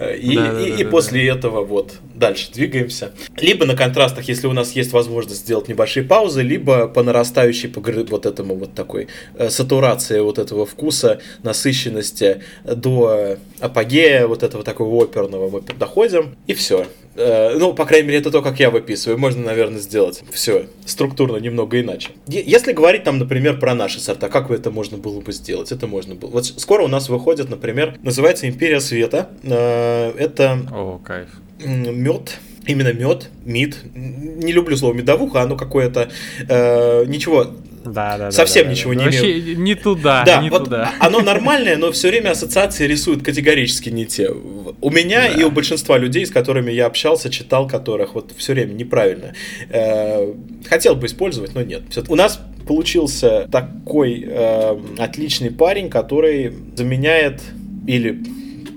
И, да, и, да, и да, после да. этого вот дальше двигаемся. Либо на контрастах, если у нас есть возможность сделать небольшие паузы, либо по нарастающей, по вот этому вот такой сатурации вот этого вкуса, насыщенности до апогея вот этого такого оперного мы доходим, и все. Ну, по крайней мере, это то, как я выписываю. Можно, наверное, сделать все структурно немного иначе. Если говорить там, например, про наши сорта, как это можно было бы сделать? Это можно было. Вот скоро у нас выходит, например, называется «Империя Света». Это О, кайф. мед. Именно мед, мид. Не люблю слово медовуха, оно какое-то э, ничего. Да, да, совсем да, да, ничего да. не имею. Вообще не туда, да, не вот туда. Оно нормальное, но все время ассоциации рисуют категорически не те. У меня да. и у большинства людей, с которыми я общался, читал которых, вот все время неправильно. Э, хотел бы использовать, но нет. Все-таки. У нас получился такой э, отличный парень, который заменяет или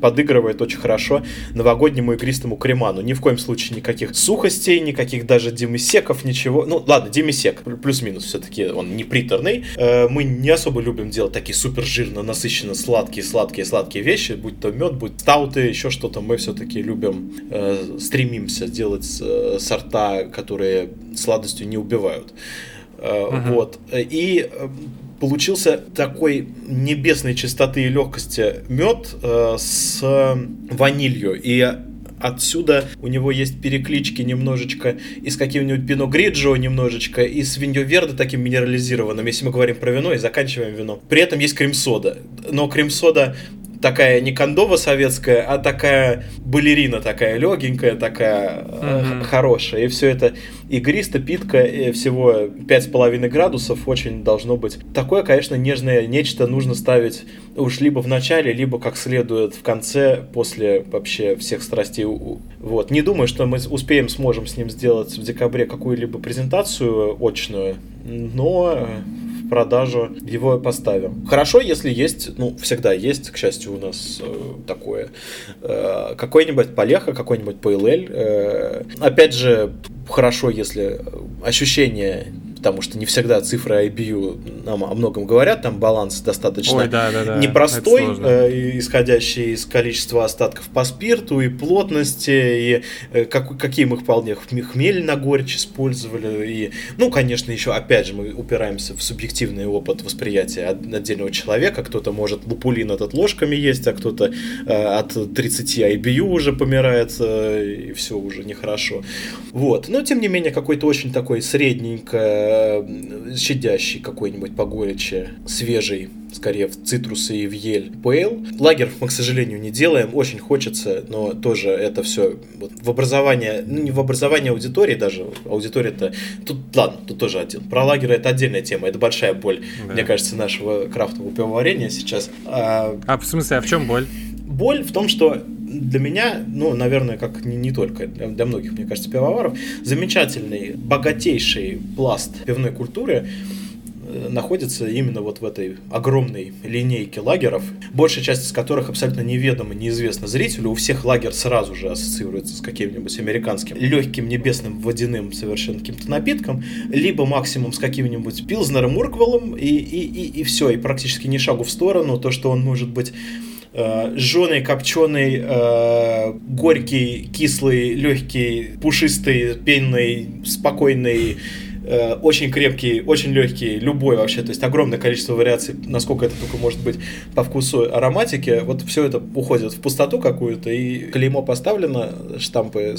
подыгрывает очень хорошо новогоднему игристому креману. Ни в коем случае никаких сухостей, никаких даже демисеков, ничего. Ну, ладно, демисек, плюс-минус все-таки он не приторный. Мы не особо любим делать такие супер жирно, насыщенно сладкие-сладкие-сладкие вещи, будь то мед, будь стауты, еще что-то. Мы все-таки любим, стремимся делать сорта, которые сладостью не убивают. Uh-huh. Вот. И получился такой небесной чистоты и легкости мед э, с ванилью. И отсюда у него есть переклички немножечко и с каким-нибудь пино гриджо немножечко, и с виньо верде таким минерализированным, если мы говорим про вино и заканчиваем вино. При этом есть крем-сода. Но крем-сода такая не кондова советская, а такая балерина, такая легенькая, такая mm-hmm. хорошая. И все это игристо, питка, и всего пять с половиной градусов очень должно быть. Такое, конечно, нежное нечто нужно ставить уж либо в начале, либо как следует в конце, после вообще всех страстей. Вот. Не думаю, что мы успеем, сможем с ним сделать в декабре какую-либо презентацию очную, но продажу его поставим. Хорошо, если есть, ну, всегда есть, к счастью, у нас э, такое. Э, какой-нибудь Полеха, какой-нибудь пи эл эл. Э, опять же, хорошо, если ощущение, потому что не всегда цифры ай би ю нам о многом говорят, там баланс достаточно Ой, да, да, да. непростой, э, исходящий из количества остатков по спирту и плотности, и э, как, какие мы вполне хмель на горечь использовали, и, ну, конечно, еще, опять же, мы упираемся в субъективный опыт восприятия отдельного человека, кто-то может лупулин этот ложками есть, а кто-то э, от тридцати ай би ю уже помирает, э, и все уже нехорошо. Вот. Но, тем не менее, какой-то очень такой средненько щадящий какой-нибудь по горечи, свежий, скорее в цитрусы и в ель пейл. Лагер мы, к сожалению, не делаем, очень хочется, но тоже это все вот в образование, ну не в образование аудитории даже, аудитория-то, тут ладно, тут тоже один. Про лагеры это отдельная тема, это большая боль, да. мне кажется, нашего крафтового пивоварения сейчас. А... а в смысле, а в чем боль? Боль в том, что для меня, ну, наверное, как не, не только, для многих, мне кажется, пивоваров, замечательный, богатейший пласт пивной культуры находится именно вот в этой огромной линейке лагеров, большая часть из которых абсолютно неведома, неизвестна зрителю. У всех лагер сразу же ассоциируется с каким-нибудь американским легким небесным водяным совершенно каким-то напитком, либо максимум с каким-нибудь пилзнером, урквелом, и, и, и, и все, и практически ни шагу в сторону. То, что он может быть жженый, копченый, э, горький, кислый, легкий, пушистый, пенный, спокойный, э, очень крепкий, очень легкий, любой вообще. То есть огромное количество вариаций, насколько это только может быть по вкусу ароматики. Вот все это уходит в пустоту какую-то, и клеймо поставлено, штампы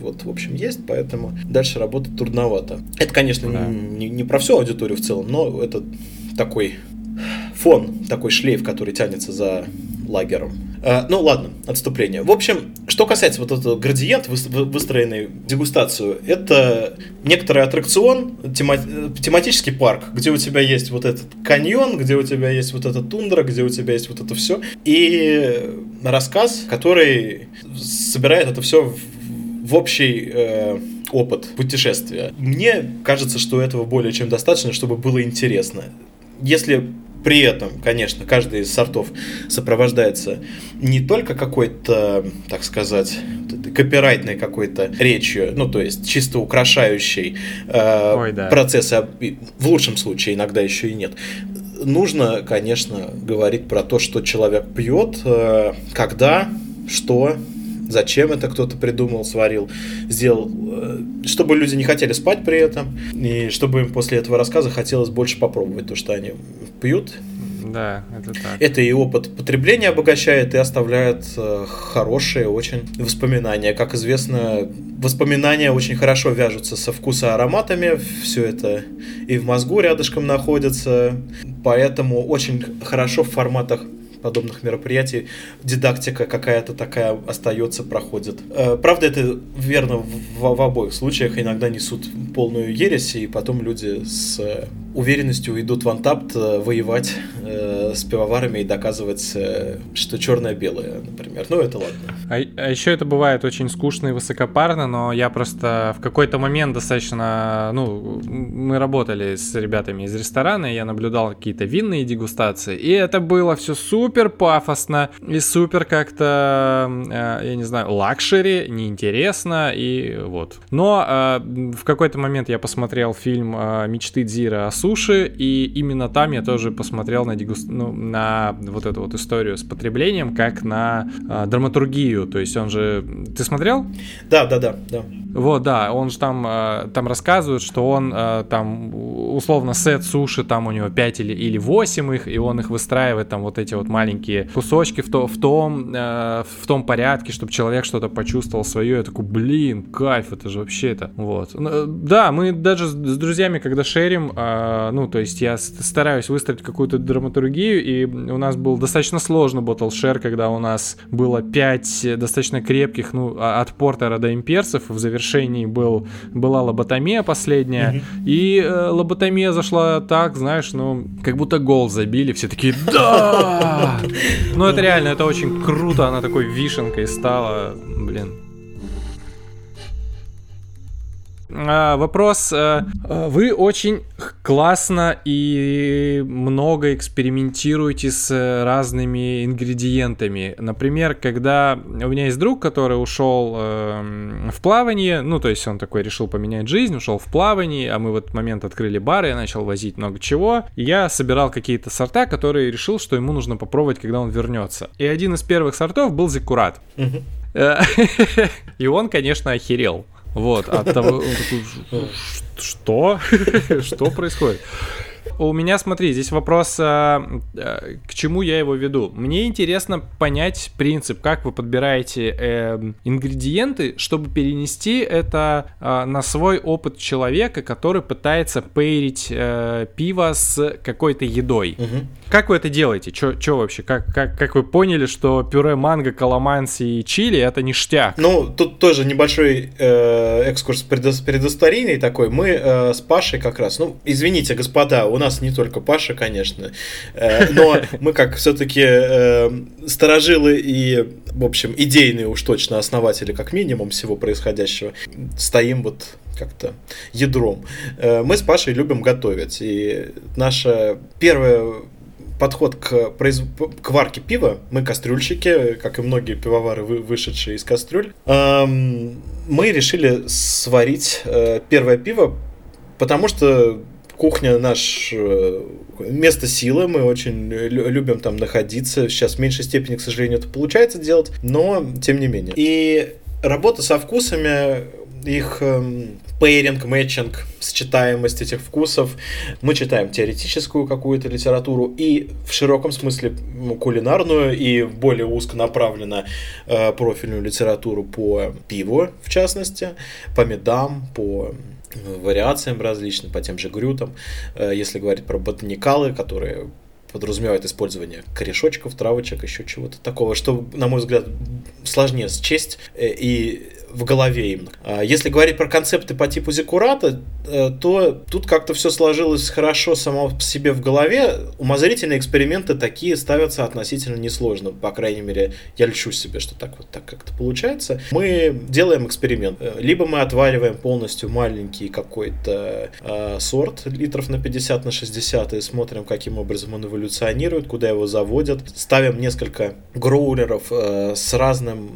вот в общем есть, поэтому дальше работать трудновато. Это, конечно, да. не, не про всю аудиторию в целом, но это такой фон, такой шлейф, который тянется за лагером. А, ну ладно, отступление. В общем, что касается вот этого градиента, выстроенный в дегустацию, это некоторый аттракцион, тема, тематический парк, где у тебя есть вот этот каньон, где у тебя есть вот эта тундра, где у тебя есть вот это все, и рассказ, который собирает это все в, в общий... Э, опыт путешествия. Мне кажется, что этого более чем достаточно, чтобы было интересно. Если при этом, конечно, каждый из сортов сопровождается не только какой-то, так сказать, копирайтной какой-то речью, ну, то есть чисто украшающей э, Ой, да. процессы, в лучшем случае иногда еще и нет. Нужно, конечно, говорить про то, что человек пьет, э, когда, что... Зачем это кто-то придумал, сварил, сделал, чтобы люди не хотели спать при этом, и чтобы им после этого рассказа хотелось больше попробовать то, что они пьют. Да, это так. Это и опыт потребления обогащает и оставляет хорошие очень воспоминания. Как известно, воспоминания очень хорошо вяжутся со вкусом и ароматами, все это и в мозгу рядышком находится, поэтому очень хорошо в форматах подобных мероприятий дидактика какая-то такая остается, проходит. Правда, это верно в, в обоих случаях, иногда несут полную ересь, и потом люди с уверенностью идут в Untappd воевать э, с пивоварами и доказывать, э, что черное-белое, например. Ну, это ладно. А, а еще это бывает очень скучно и высокопарно, но я просто в какой-то момент достаточно... Ну, мы работали с ребятами из ресторана, я наблюдал какие-то винные дегустации, и это было все супер пафосно и супер как-то, э, я не знаю, лакшери, неинтересно, и вот. Но э, в какой-то момент я посмотрел фильм э, «Мечты Дзиро» о суши, и именно там я тоже посмотрел на, дегуст... ну, на вот эту вот историю с потреблением, как на э, драматургию, то есть он же... Ты смотрел? Да, да, да, да. Вот, да, он же там, э, там рассказывает, что он э, там, условно, сет суши, там у него пять или, или восемь их, и он их выстраивает, там вот эти вот маленькие кусочки в, то, в, том, э, в том порядке, чтобы человек что-то почувствовал свое, я такой, блин, кайф, это же вообще это, вот. Да, мы даже с друзьями, когда шерим, э, ну, то есть я стараюсь выстроить какую-то драматургию, и у нас был достаточно сложный ботл-шер, когда у нас было пять достаточно крепких, ну, от портера до имперцев, в завершении был, была лоботомия последняя, mm-hmm. и э, лоботомия зашла так, знаешь, ну, как будто гол забили, все такие, да! Ну, это реально, это очень круто, она такой вишенкой стала, блин. Вопрос. Вы очень классно и много экспериментируете с разными ингредиентами. Например, когда у меня есть друг, который ушел в плавание, ну, то есть он такой решил поменять жизнь, ушел в плавание, а мы в этот момент открыли бар, и я начал возить много чего. Я собирал какие-то сорта, которые решил, что ему нужно попробовать, когда он вернется. И один из первых сортов был зиккурат. И он, конечно, охерел. Вот, от того, что? Что происходит? У меня, смотри, здесь вопрос, к чему я его веду. Мне интересно понять принцип, как вы подбираете э, ингредиенты, чтобы перенести это э, на свой опыт человека, который пытается пейрить э, пиво с какой-то едой. Угу. Как вы это делаете? Чё, чё вообще? Как, как, как вы поняли, что пюре манго, каламанси и чили — это ништяк? Ну, тут тоже небольшой э, экскурс предысторийный такой. Мы э, с Пашей как раз, ну, извините, господа, у нас не только Паша, конечно, э, но мы как все-таки э, старожилы и, в общем, идейные уж точно основатели, как минимум, всего происходящего, стоим вот как-то ядром. Э, мы с Пашей любим готовить, и наша первая... Подход к, произ... к варке пива. Мы кастрюльщики, как и многие пивовары, вышедшие из кастрюль. Эм, мы решили сварить э, первое пиво, потому что кухня — наше место силы, мы очень любим там находиться. Сейчас в меньшей степени, к сожалению, это получается делать, но тем не менее. И работа со вкусами, их эм, пейринг, мэтчинг, сочетаемость этих вкусов. Мы читаем теоретическую какую-то литературу и в широком смысле кулинарную, и более узконаправленно э, профильную литературу по пиву, в частности, по медам, по вариациям различным, по тем же грютам, э, если говорить про ботаникалы, которые подразумевает использование корешочков, травочек, еще чего-то такого, что, на мой взгляд, сложнее счесть и в голове именно. Если говорить про концепты по типу зиккурата, то тут как-то все сложилось хорошо само по себе в голове. Умозрительные эксперименты такие ставятся относительно несложно. По крайней мере, я льщу себе, что так вот так как-то получается. Мы делаем эксперимент. Либо мы отвариваем полностью маленький какой-то э, сорт литров на пятьдесят на шестьдесят и смотрим, каким образом он эволюционирует, куда его заводят. Ставим несколько гроулеров э, с разным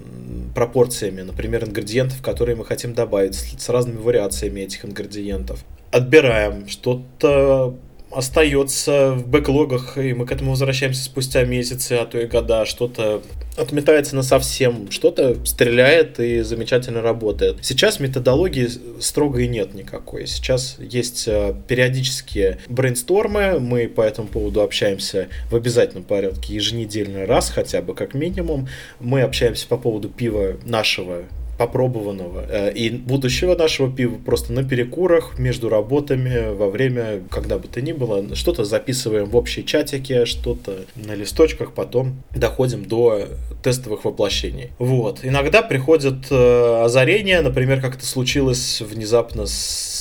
пропорциями, например, ингредиентов, которые мы хотим добавить, с разными вариациями этих ингредиентов. Отбираем, что-то остается в бэклогах, и мы к этому возвращаемся спустя месяцы, а то и года, что-то отметается насовсем, что-то стреляет и замечательно работает. Сейчас методологии строгой нет никакой. Сейчас есть периодические брейнстормы, мы по этому поводу общаемся в обязательном порядке еженедельно, раз хотя бы, как минимум. Мы общаемся по поводу пива нашего, попробованного и будущего нашего пива просто на перекурах, между работами, во время, когда бы то ни было. Что-то записываем в общей чатике, что-то на листочках, потом доходим до тестовых воплощений. Вот. Иногда приходят озарения, например, как это случилось внезапно с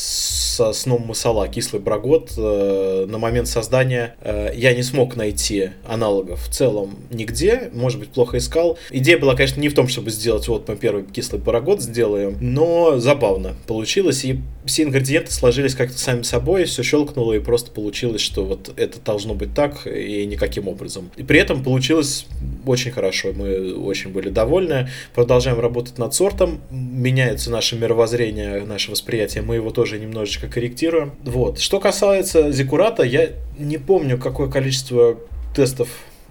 «Со сном мысала», кислый брагот. На момент создания я не смог найти аналогов в целом нигде, может быть, плохо искал. Идея была, конечно, не в том, чтобы сделать вот мы первый кислый брагот сделаем, но забавно получилось, и все ингредиенты сложились как-то сами собой, все щелкнуло, и просто получилось, что вот это должно быть так, и никаким образом. И при этом получилось очень хорошо, мы очень были довольны, продолжаем работать над сортом, меняется наше мировоззрение, наше восприятие, мы его тоже немножечко корректируем. Вот. Что касается зиккурата, я не помню, какое количество тестов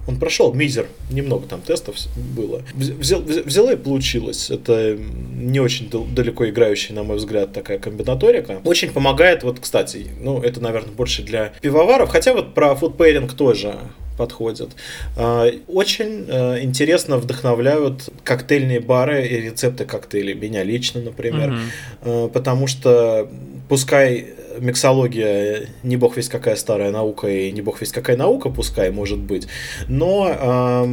он прошел, мизер, немного там тестов было. Взял, взяла и получилось. Это не очень далеко играющая, на мой взгляд, такая комбинаторика. Очень помогает, вот, кстати, ну, это, наверное, больше для пивоваров, хотя вот про фудпейринг тоже подходят. Очень интересно вдохновляют коктейльные бары и рецепты коктейлей. Меня лично, например. Uh-huh. Потому что, пускай миксология не бог весть какая старая наука, и не бог весть какая наука, пускай, может быть, но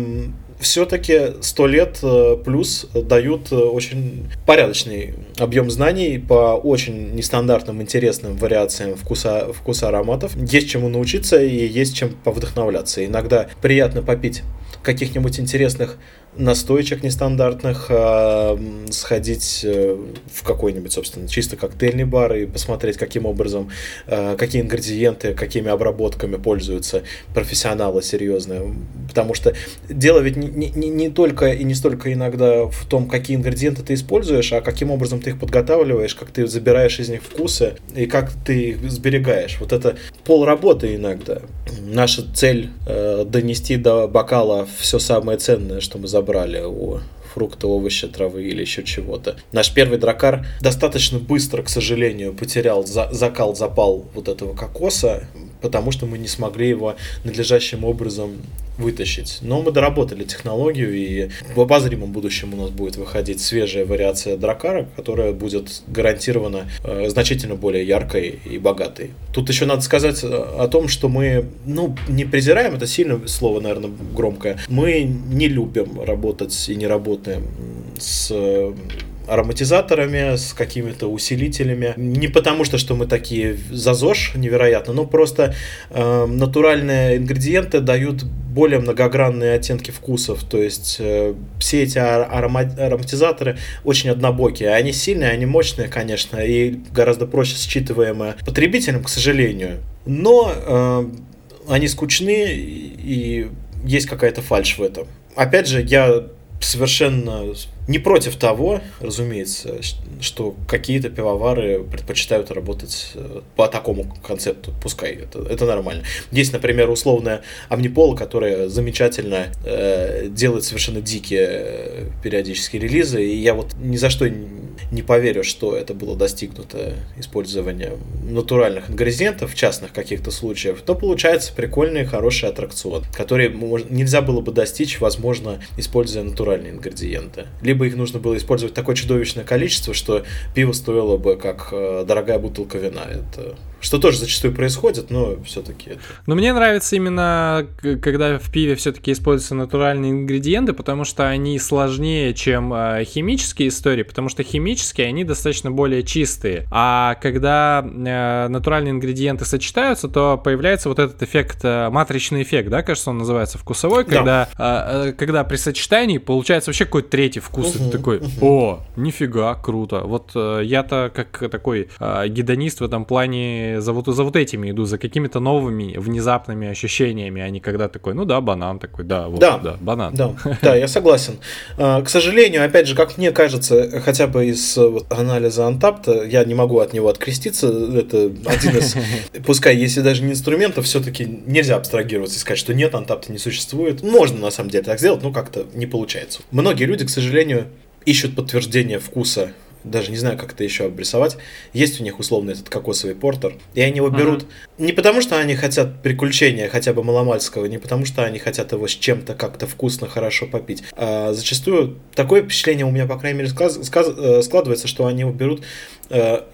все-таки сто лет плюс дают очень порядочный объем знаний по очень нестандартным, интересным вариациям вкуса, вкуса ароматов. Есть чему научиться и есть чем повдохновляться. Иногда приятно попить каких-нибудь интересных настоечек нестандартных, э, сходить э, в какой-нибудь, собственно, чисто коктейльный бар и посмотреть, каким образом, э, какие ингредиенты, какими обработками пользуются профессионалы серьезные. Потому что дело ведь не, не, не только и не столько иногда в том, какие ингредиенты ты используешь, а каким образом ты их подготавливаешь, как ты забираешь из них вкусы и как ты их сберегаешь. Вот это полработы иногда. Наша цель э, донести до бокала все самое ценное, что мы забрали. брали у фрукта, овоща, травы или еще чего-то. Наш первый дракар достаточно быстро, к сожалению, потерял за- закал, запал вот этого кокоса, потому что мы не смогли его надлежащим образом вытащить. Но мы доработали технологию, и в обозримом будущем у нас будет выходить свежая вариация дракара, которая будет гарантированно э, значительно более яркой и богатой. Тут еще надо сказать о том, что мы, ну, не презираем, это сильное слово, наверное, громкое, мы не любим работать и не работаем с э, ароматизаторами, с какими-то усилителями. Не потому что, что мы такие за ЗОЖ, невероятно, но просто э, натуральные ингредиенты дают более многогранные оттенки вкусов, то есть э, все эти аромат, ароматизаторы очень однобокие, они сильные, они мощные, конечно, и гораздо проще считываемые потребителям, к сожалению, но э, они скучны, и есть какая-то фальшь в этом. Опять же, я совершенно не против того, разумеется, что какие-то пивовары предпочитают работать по такому концепту, пускай, это, это нормально. Есть, например, условная Omnipollo, которая замечательно э, делает совершенно дикие периодические релизы, и я вот ни за что не поверю, что это было достигнуто использованием натуральных ингредиентов в частных каких-то случаях, то получается прикольный, хороший аттракцион, который нельзя было бы достичь, возможно, используя натуральные ингредиенты. Либо их нужно было использовать такое чудовищное количество, что пиво стоило бы как дорогая бутылка вина. Это что тоже зачастую происходит, но все-таки это... Но мне нравится именно, когда в пиве все-таки используются натуральные ингредиенты, потому что они сложнее, чем химические истории, потому что химические они достаточно более чистые, а когда натуральные ингредиенты сочетаются, то появляется вот этот эффект, матричный эффект, да, кажется, он называется, вкусовой, когда, да. когда при сочетании получается вообще какой-то третий вкус, угу, ты такой, угу. о, нифига, круто, вот я-то как такой гедонист в этом плане за вот, за вот этими иду, за какими-то новыми внезапными ощущениями, а не когда такой, ну да, банан такой, да, вот, да, да, банан. Да, да, я согласен. К сожалению, опять же, как мне кажется, хотя бы из анализа Untappd, я не могу от него откреститься, это один из, пускай, если даже не инструментов, все-таки нельзя абстрагироваться и сказать, что нет, Untappd не существует. Можно, на самом деле, так сделать, но как-то не получается. Многие люди, к сожалению, ищут подтверждение вкуса, даже не знаю, как это еще обрисовать. Есть у них условно этот кокосовый портер, и они его берут, ага. не потому что они хотят приключения хотя бы маломальского, не потому что они хотят его с чем-то как-то вкусно, хорошо попить. А зачастую такое впечатление у меня, по крайней мере, складывается, что они его берут,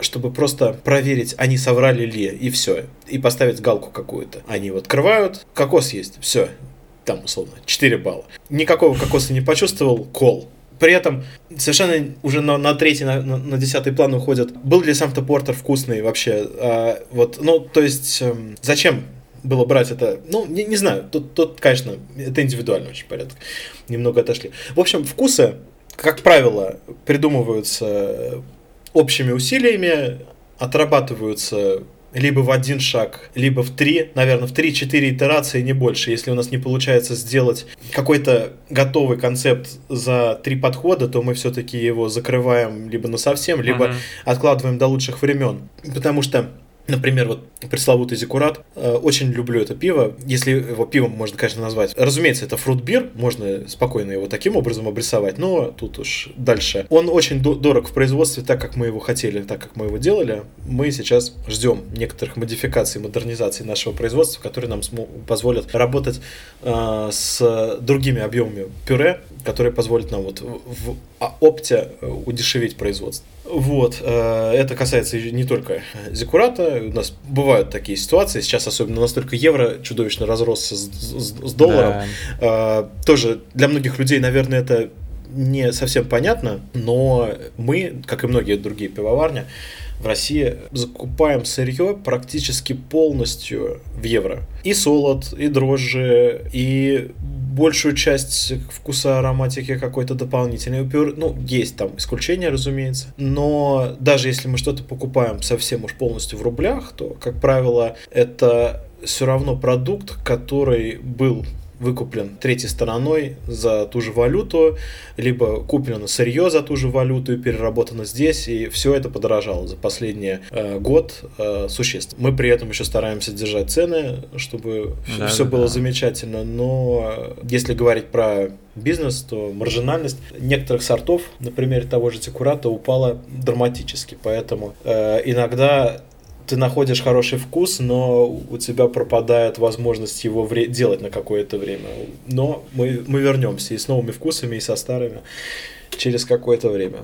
чтобы просто проверить, они соврали ли, и все, и поставить галку какую-то. Они его открывают, кокос есть, все, там условно четыре балла. Никакого кокоса не почувствовал, кол. При этом совершенно уже на, на третий, на, на десятый план уходят. Был ли сам-то портер вкусный вообще? А, вот, ну, то есть, эм, зачем было брать это? Ну, не, не знаю, тут, тут, конечно, это индивидуально очень порядок. Немного отошли. В общем, вкусы, как правило, придумываются общими усилиями, отрабатываются... либо в один шаг, либо в три, наверное, в три-четыре итерации, не больше. Если у нас не получается сделать какой-то готовый концепт за три подхода, то мы все-таки его закрываем либо насовсем, либо uh-huh. откладываем до лучших времен. Потому что, например, вот пресловутый зиккурат. Очень люблю это пиво, если его пивом можно, конечно, назвать. Разумеется, это фрутбир, можно спокойно его таким образом обрисовать, но тут уж дальше. Он очень дорог в производстве, так как мы его хотели, так как мы его делали. Мы сейчас ждем некоторых модификаций, модернизаций нашего производства, которые нам позволят работать э, с другими объемами пюре, которые позволят нам вот в, в опте удешевить производство. Вот, э, это касается не только зиккурата. У нас бывают такие ситуации, сейчас особенно настолько евро чудовищно разросся с, с, с долларом, да. э, тоже для многих людей, наверное, это не совсем понятно, но мы, как и многие другие пивоварни в России, закупаем сырье практически полностью в евро. И солод, и дрожжи, и большую часть вкуса, ароматики какой-то дополнительный. Ну, есть там исключения, разумеется. Но даже если мы что-то покупаем совсем уж полностью в рублях, то, как правило, это все равно продукт, который был выкуплен третьей стороной за ту же валюту, либо куплено сырье за ту же валюту и переработано здесь, и все это подорожало за последний э, год э, существенно. Мы при этом еще стараемся держать цены, чтобы да, все да, было да. замечательно, но если говорить про бизнес, то маржинальность некоторых сортов, на примере того же зиккурата, упала драматически, поэтому э, иногда... ты находишь хороший вкус, но у тебя пропадает возможность его вре- делать на какое-то время. Но мы, мы вернемся и с новыми вкусами, и со старыми через какое-то время.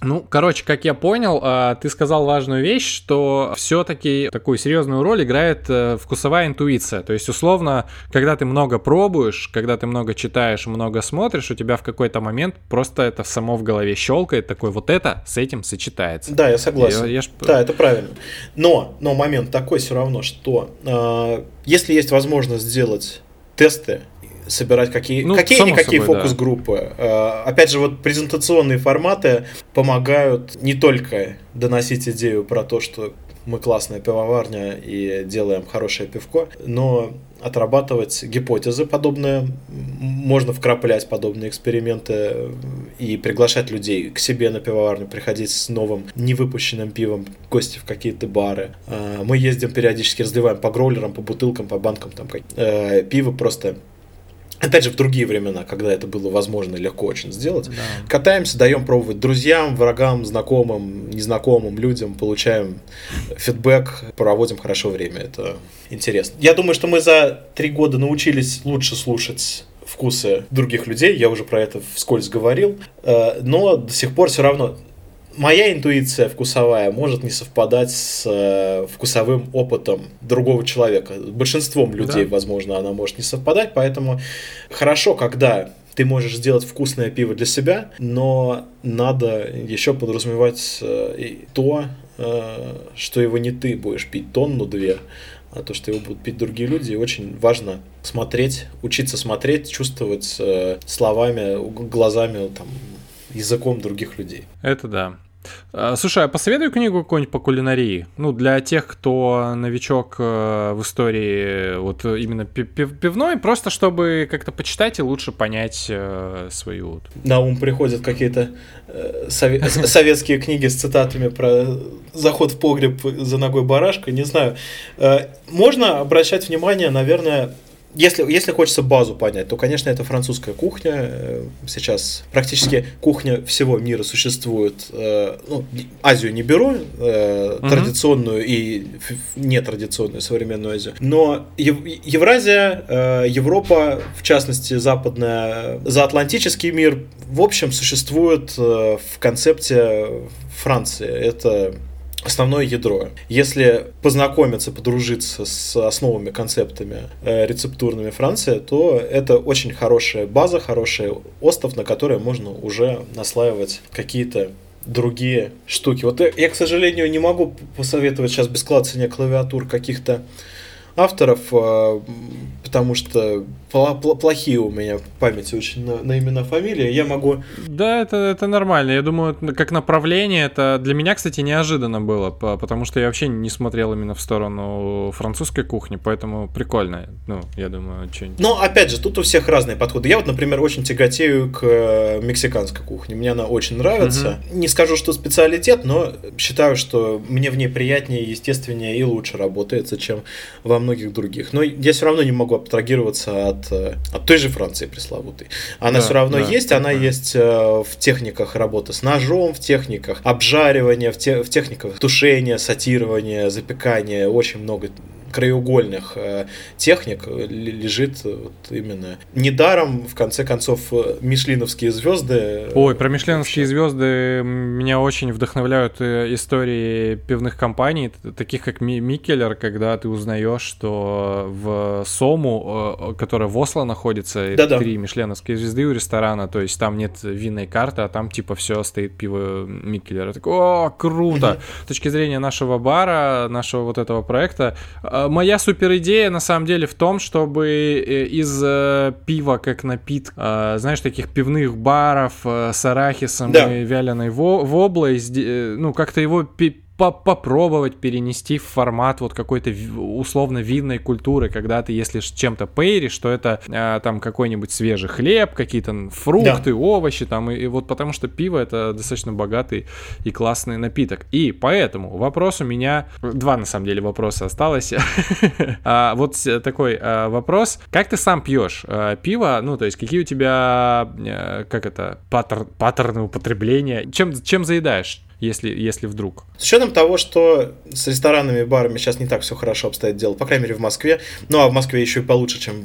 Ну, короче, как я понял, ты сказал важную вещь, что все-таки такую серьезную роль играет вкусовая интуиция. То есть, условно, когда ты много пробуешь, когда ты много читаешь, много смотришь, у тебя в какой-то момент просто это само в голове щелкает, такой вот это с этим сочетается. Да, я согласен. Я, я ж... Да, это правильно. Но, но момент такой все равно, что э, если есть возможность сделать тесты, собирать какие, ну, какие-никакие фокус-группы. Да. Опять же, вот презентационные форматы помогают не только доносить идею про то, что мы классная пивоварня и делаем хорошее пивко, но отрабатывать гипотезы подобные, можно вкраплять подобные эксперименты и приглашать людей к себе на пивоварню, приходить с новым невыпущенным пивом, гости в какие-то бары. Мы ездим периодически, разливаем по гроулерам, по бутылкам, по банкам, там пиво просто... Опять же, в другие времена, когда это было возможно и легко очень сделать, да. катаемся, даем пробовать друзьям, врагам, знакомым, незнакомым людям, получаем фидбэк, проводим хорошо время. Это интересно. Я думаю, что мы за три года научились лучше слушать вкусы других людей. Я уже про это вскользь говорил. Но до сих пор все равно моя интуиция вкусовая может не совпадать с э, вкусовым опытом другого человека. Большинством людей, да, возможно, она может не совпадать, поэтому хорошо, когда ты можешь сделать вкусное пиво для себя, но надо еще подразумевать э, то, э, что его не ты будешь пить тонну-две, а то, что его будут пить другие люди. И очень важно смотреть, учиться смотреть, чувствовать э, словами, глазами, там, языком других людей. Это да. Слушай, а посоветуй книгу какую-нибудь по кулинарии? Ну, для тех, кто новичок в истории вот именно пивной, просто чтобы как-то почитать и лучше понять свою... На ум приходят какие-то советские книги с цитатами про заход в погреб за ногой барашка, не знаю. Можно обращать внимание, наверное... Если, если хочется базу понять, то, конечно, это французская кухня. Сейчас практически кухня всего мира существует. Ну, Азию не беру, традиционную и нетрадиционную современную Азию. Но Евразия, Европа, в частности, западная, заатлантический мир, в общем, существует в концепте Франции. Это... основное ядро. Если познакомиться, подружиться с основными концептами э, рецептурными Франции, то это очень хорошая база, хороший остров, на который можно уже наслаивать какие-то другие штуки. Вот я, я, к сожалению, не могу посоветовать сейчас без клацания клавиатур каких-то авторов, э, потому что плохие у меня в памяти очень на, на имена, фамилии, я могу... Да, это, это нормально, я думаю, как направление, это для меня, кстати, неожиданно было, потому что я вообще не смотрел именно в сторону французской кухни, поэтому прикольно, ну, я думаю, что-нибудь... Но, опять же, тут у всех разные подходы, я вот, например, очень тяготею к мексиканской кухне, мне она очень нравится, угу. Не скажу, что специалитет, но считаю, что мне в ней приятнее, естественнее и лучше работается, чем во многих других, но я все равно не могу абстрагироваться от От, от той же Франции пресловутой. Она да, все равно да, есть, да, она да. есть э, в техниках работы с ножом, в техниках обжаривания, в, те, в техниках тушения, сатирования, запекания, очень много краеугольных э, техник лежит вот именно. Недаром, в конце концов, мишленовские звезды... Ой, про мишленовские звезды меня очень вдохновляют истории пивных компаний, таких как Миккеллер, когда ты узнаешь, что в Сому, которая в Осло находится, да-да, три мишленовские звезды у ресторана, то есть там нет винной карты, а там типа все стоит пиво Миккеллера. Так, о, круто! С точки зрения нашего бара, нашего вот этого проекта, моя супер идея на самом деле в том, чтобы из э, пива как напитка, э, знаешь, таких пивных баров э, с арахисом, да, и вяленой во- воблой, э, ну, как-то его пи- попробовать перенести в формат вот какой-то условно винной культуры, когда ты, если чем-то пейришь, что это э, там какой-нибудь свежий хлеб, какие-то фрукты, да, овощи там, и, и вот потому что пиво — это достаточно богатый и классный напиток. И поэтому вопрос у меня, два на самом деле вопроса осталось. Вот такой вопрос. Как ты сам пьешь пиво? Ну, то есть какие у тебя, как это, паттерны употребления? Чем заедаешь? Если, если вдруг. С учетом того, что с ресторанами и барами сейчас не так все хорошо обстоит дело, по крайней мере в Москве, ну а в Москве еще и получше, чем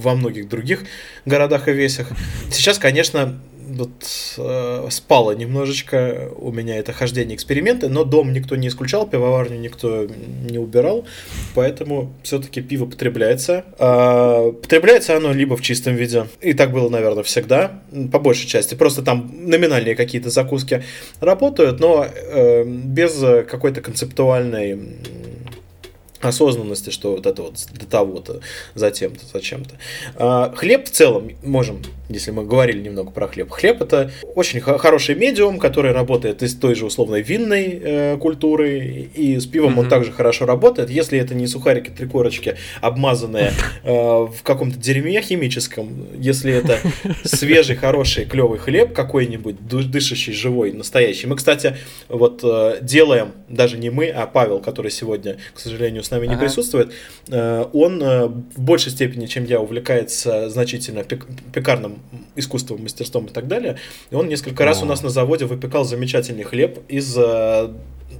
во многих других городах и весях, сейчас, конечно, вот, э, спало немножечко у меня это хождение, эксперименты, но дом никто не исключал, пивоварню никто не убирал, поэтому все-таки пиво потребляется. Э, потребляется оно либо в чистом виде, и так было, наверное, всегда, по большей части, просто там номинальные какие-то закуски работают, но э, без какой-то концептуальной осознанности, что вот это вот до того-то, затем-то, зачем-то. А хлеб в целом, можем, если мы говорили немного про хлеб, хлеб — это очень х- хороший медиум, который работает и с той же условной винной э, культурой, и с пивом mm-hmm. он также хорошо работает, если это не сухарики, три корочки, обмазанные э, в каком-то дерьме химическом, если это свежий, хороший, клевый хлеб какой-нибудь, дышащий, живой, настоящий. Мы, кстати, вот э, делаем, даже не мы, а Павел, который сегодня, к сожалению, с нами не ага. присутствует, он в большей степени, чем я, увлекается значительно пекарным искусством, мастерством и так далее. И он несколько О. раз у нас на заводе выпекал замечательный хлеб из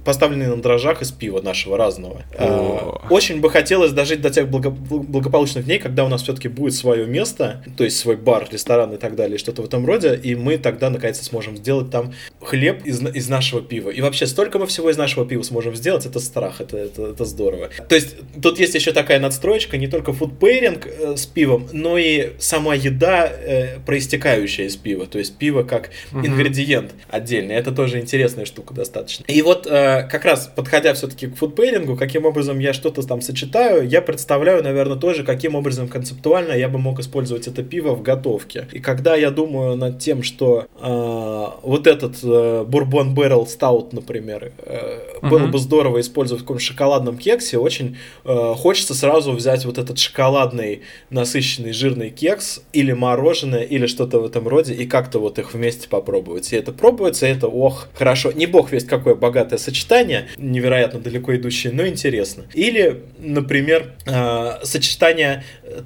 поставленный на дрожжах из пива нашего разного. О. Очень бы хотелось дожить до тех благо- благополучных дней, когда у нас все-таки будет свое место, то есть свой бар, ресторан и так далее, что-то в этом роде, и мы тогда наконец-то сможем сделать там хлеб из, из нашего пива. И вообще столько мы всего из нашего пива сможем сделать, это страх, это, это, это здорово. То есть тут есть еще такая надстроечка, не только фудпейринг э, с пивом, но и сама еда, э, проистекающая из пива, то есть пиво как mm-hmm. ингредиент отдельный. Это тоже интересная штука достаточно. И вот э, как раз подходя все-таки к фудпейрингу, каким образом я что-то там сочетаю, я представляю, наверное, тоже, каким образом концептуально я бы мог использовать это пиво в готовке. И когда я думаю над тем, что э, вот этот э, Bourbon Barrel Stout, например, э, mm-hmm. было бы здорово использовать в каком-то шоколадном кексе, очень э, хочется сразу взять вот этот шоколадный насыщенный жирный кекс или мороженое, или что-то в этом роде, и как-то вот их вместе попробовать. И это пробуется, и это, ох, хорошо. Не бог весть какое богатое сочетание, невероятно далеко идущее, но интересно. Или, например, э, сочетание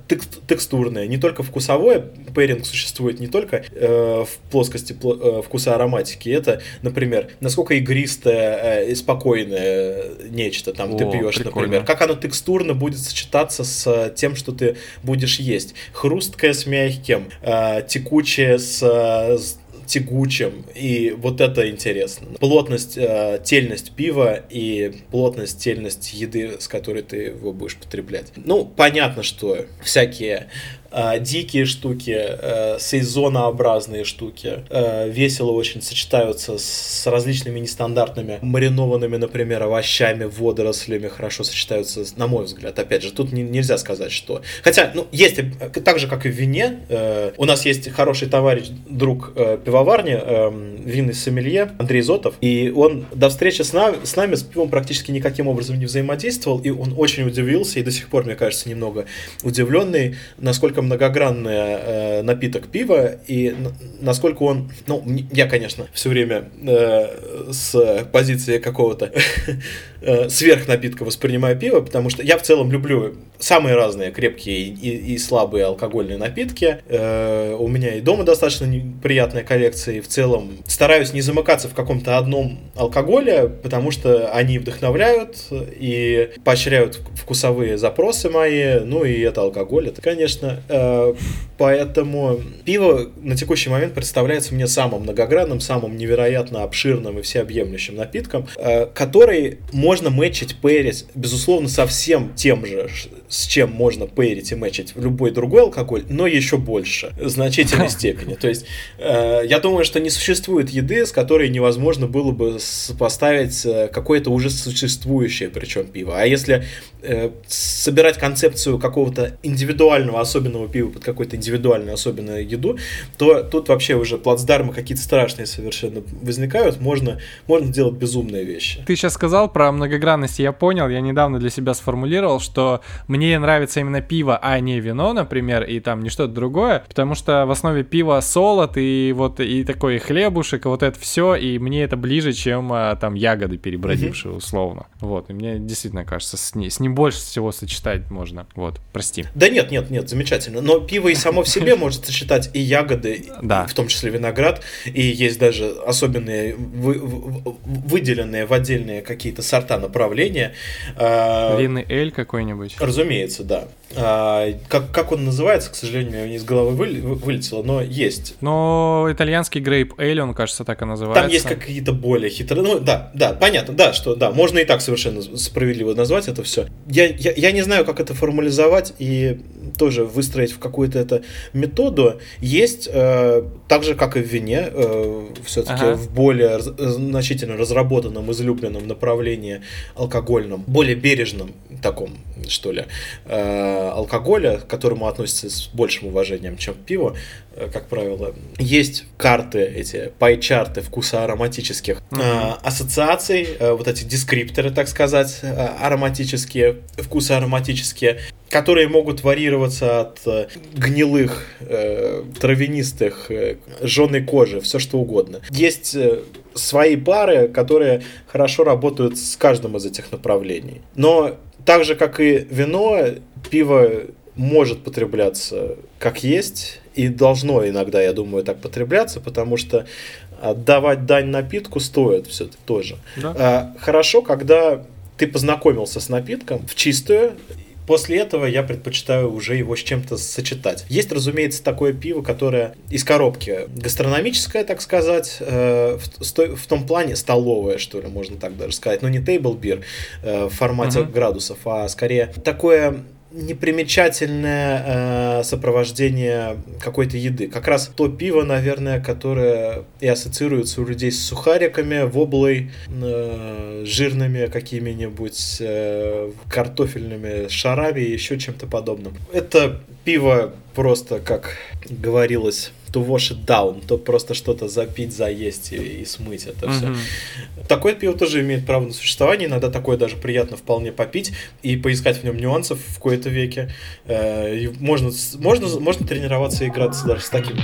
текст- текстурное, не только вкусовое, пэринг существует не только э, в плоскости пло- э, вкуса ароматики, это, например, насколько игристое э, и спокойное нечто там О, ты пьешь, прикольно. Например, как оно текстурно будет сочетаться с тем, что ты будешь есть. Хрусткое с мягким, э, текучее с, с тягучим, и вот это интересно. Плотность, э, тельность пива и плотность, тельность еды, с которой ты его будешь потреблять. Ну, понятно, что всякие э, дикие штуки, э, сезонообразные штуки э, весело очень сочетаются с различными нестандартными маринованными, например, овощами, водорослями, хорошо сочетаются, на мой взгляд. Опять же, тут не, нельзя сказать, что... Хотя, ну, есть, так же, как и в вине, э, у нас есть хороший товарищ, друг э, пивоварни, пивоварне, э, винный сомелье Андрей Зотов, и он до встречи с нами, с нами с пивом практически никаким образом не взаимодействовал, и он очень удивился, и до сих пор, мне кажется, немного удивленный, насколько многогранный э, напиток пива, и на, насколько он, ну, я, конечно, все время э, с позиции какого-то э, сверхнапитка воспринимаю пиво, потому что я в целом люблю самые разные крепкие и, и, и слабые алкогольные напитки, э, у меня и дома достаточно приятная коллекция, и в целом стараюсь не замыкаться в каком-то одном алкоголе, потому что они вдохновляют и поощряют вкусовые запросы мои, ну и это алкоголь, это, конечно, э, поэтому пиво на текущий момент представляется мне самым многогранным, самым невероятно обширным и всеобъемлющим напитком, э, который можно мэтчить, пэрить, безусловно, со всем тем же, с чем можно пэрить и мэтчить любой другой алкоголь, но еще больше, в значительной степени, то есть э, я думаю, что не существует еды, с которой невозможно было бы сопоставить какое-то уже существующее, причем пиво. А если э, собирать концепцию какого-то индивидуального особенного пива под какую-то индивидуальную особенную еду, то тут вообще уже плацдармы какие-то страшные совершенно возникают, можно, можно делать безумные вещи. Ты сейчас сказал про многогранность, я понял, я недавно для себя сформулировал, что мне нравится именно пиво, а не вино, например, и там не что-то другое, потому что в основе пива солод и вот и такой хлебушек, вот это все, и мне это ближе, чем там ягоды перебродившие, mm-hmm. условно. Вот, и мне действительно кажется, с, не, с ним больше всего сочетать можно. Вот, прости. Да нет, нет, нет, замечательно. Но пиво и само в себе может сочетать и ягоды, в том числе виноград, и есть даже особенные, выделенные в отдельные какие-то сорта направления. Винный эль какой-нибудь? Разумеется, да. Как он называется, к сожалению, у меня из головы вылетело, но есть. Но это итальянский грейп эль, он, кажется, так и называется. Там есть какие-то более хитрые... Ну, да, да, понятно, да, что да, можно и так совершенно справедливо назвать это все. Я, я, я не знаю, как это формализовать и тоже выстроить в какую-то это методу. Есть, э, так же, как и в вине, э, все-таки ага. в более раз, значительно разработанном, излюбленном направлении алкогольном, более бережном таком, что ли, э, алкоголя, к которому относится с большим уважением, чем к пиву, э, как правило, есть карты, эти пай-чарты вкусоароматических mm-hmm. э, ассоциаций, э, вот эти дескрипторы, так сказать, э, ароматические, вкусоароматические, которые могут варьироваться от э, гнилых, э, травянистых, э, жженой кожи, все что угодно. Есть э, свои пары, которые хорошо работают с каждым из этих направлений. Но так же, как и вино, пиво может потребляться как есть, и должно иногда, я думаю, так потребляться, потому что отдавать дань напитку стоит все-таки тоже. Да. Хорошо, когда ты познакомился с напитком в чистую, после этого я предпочитаю уже его с чем-то сочетать. Есть, разумеется, такое пиво, которое из коробки гастрономическое, так сказать, э, в, в том плане столовое, что ли, можно так даже сказать. Но не table beer э, в формате uh-huh. градусов, а скорее такое непримечательное э, сопровождение какой-то еды. Как раз то пиво, наверное, которое и ассоциируется у людей с сухариками, воблой, э, жирными какими-нибудь э, картофельными шарами и еще чем-то подобным. Это пиво просто, как говорилось, to wash it down, то просто что-то запить, заесть и, и смыть это все. Mm-hmm. Такое пиво тоже имеет право на существование, иногда такое даже приятно вполне попить и поискать в нем нюансов в кои-то веке. И можно, можно, можно тренироваться и играться даже с таким.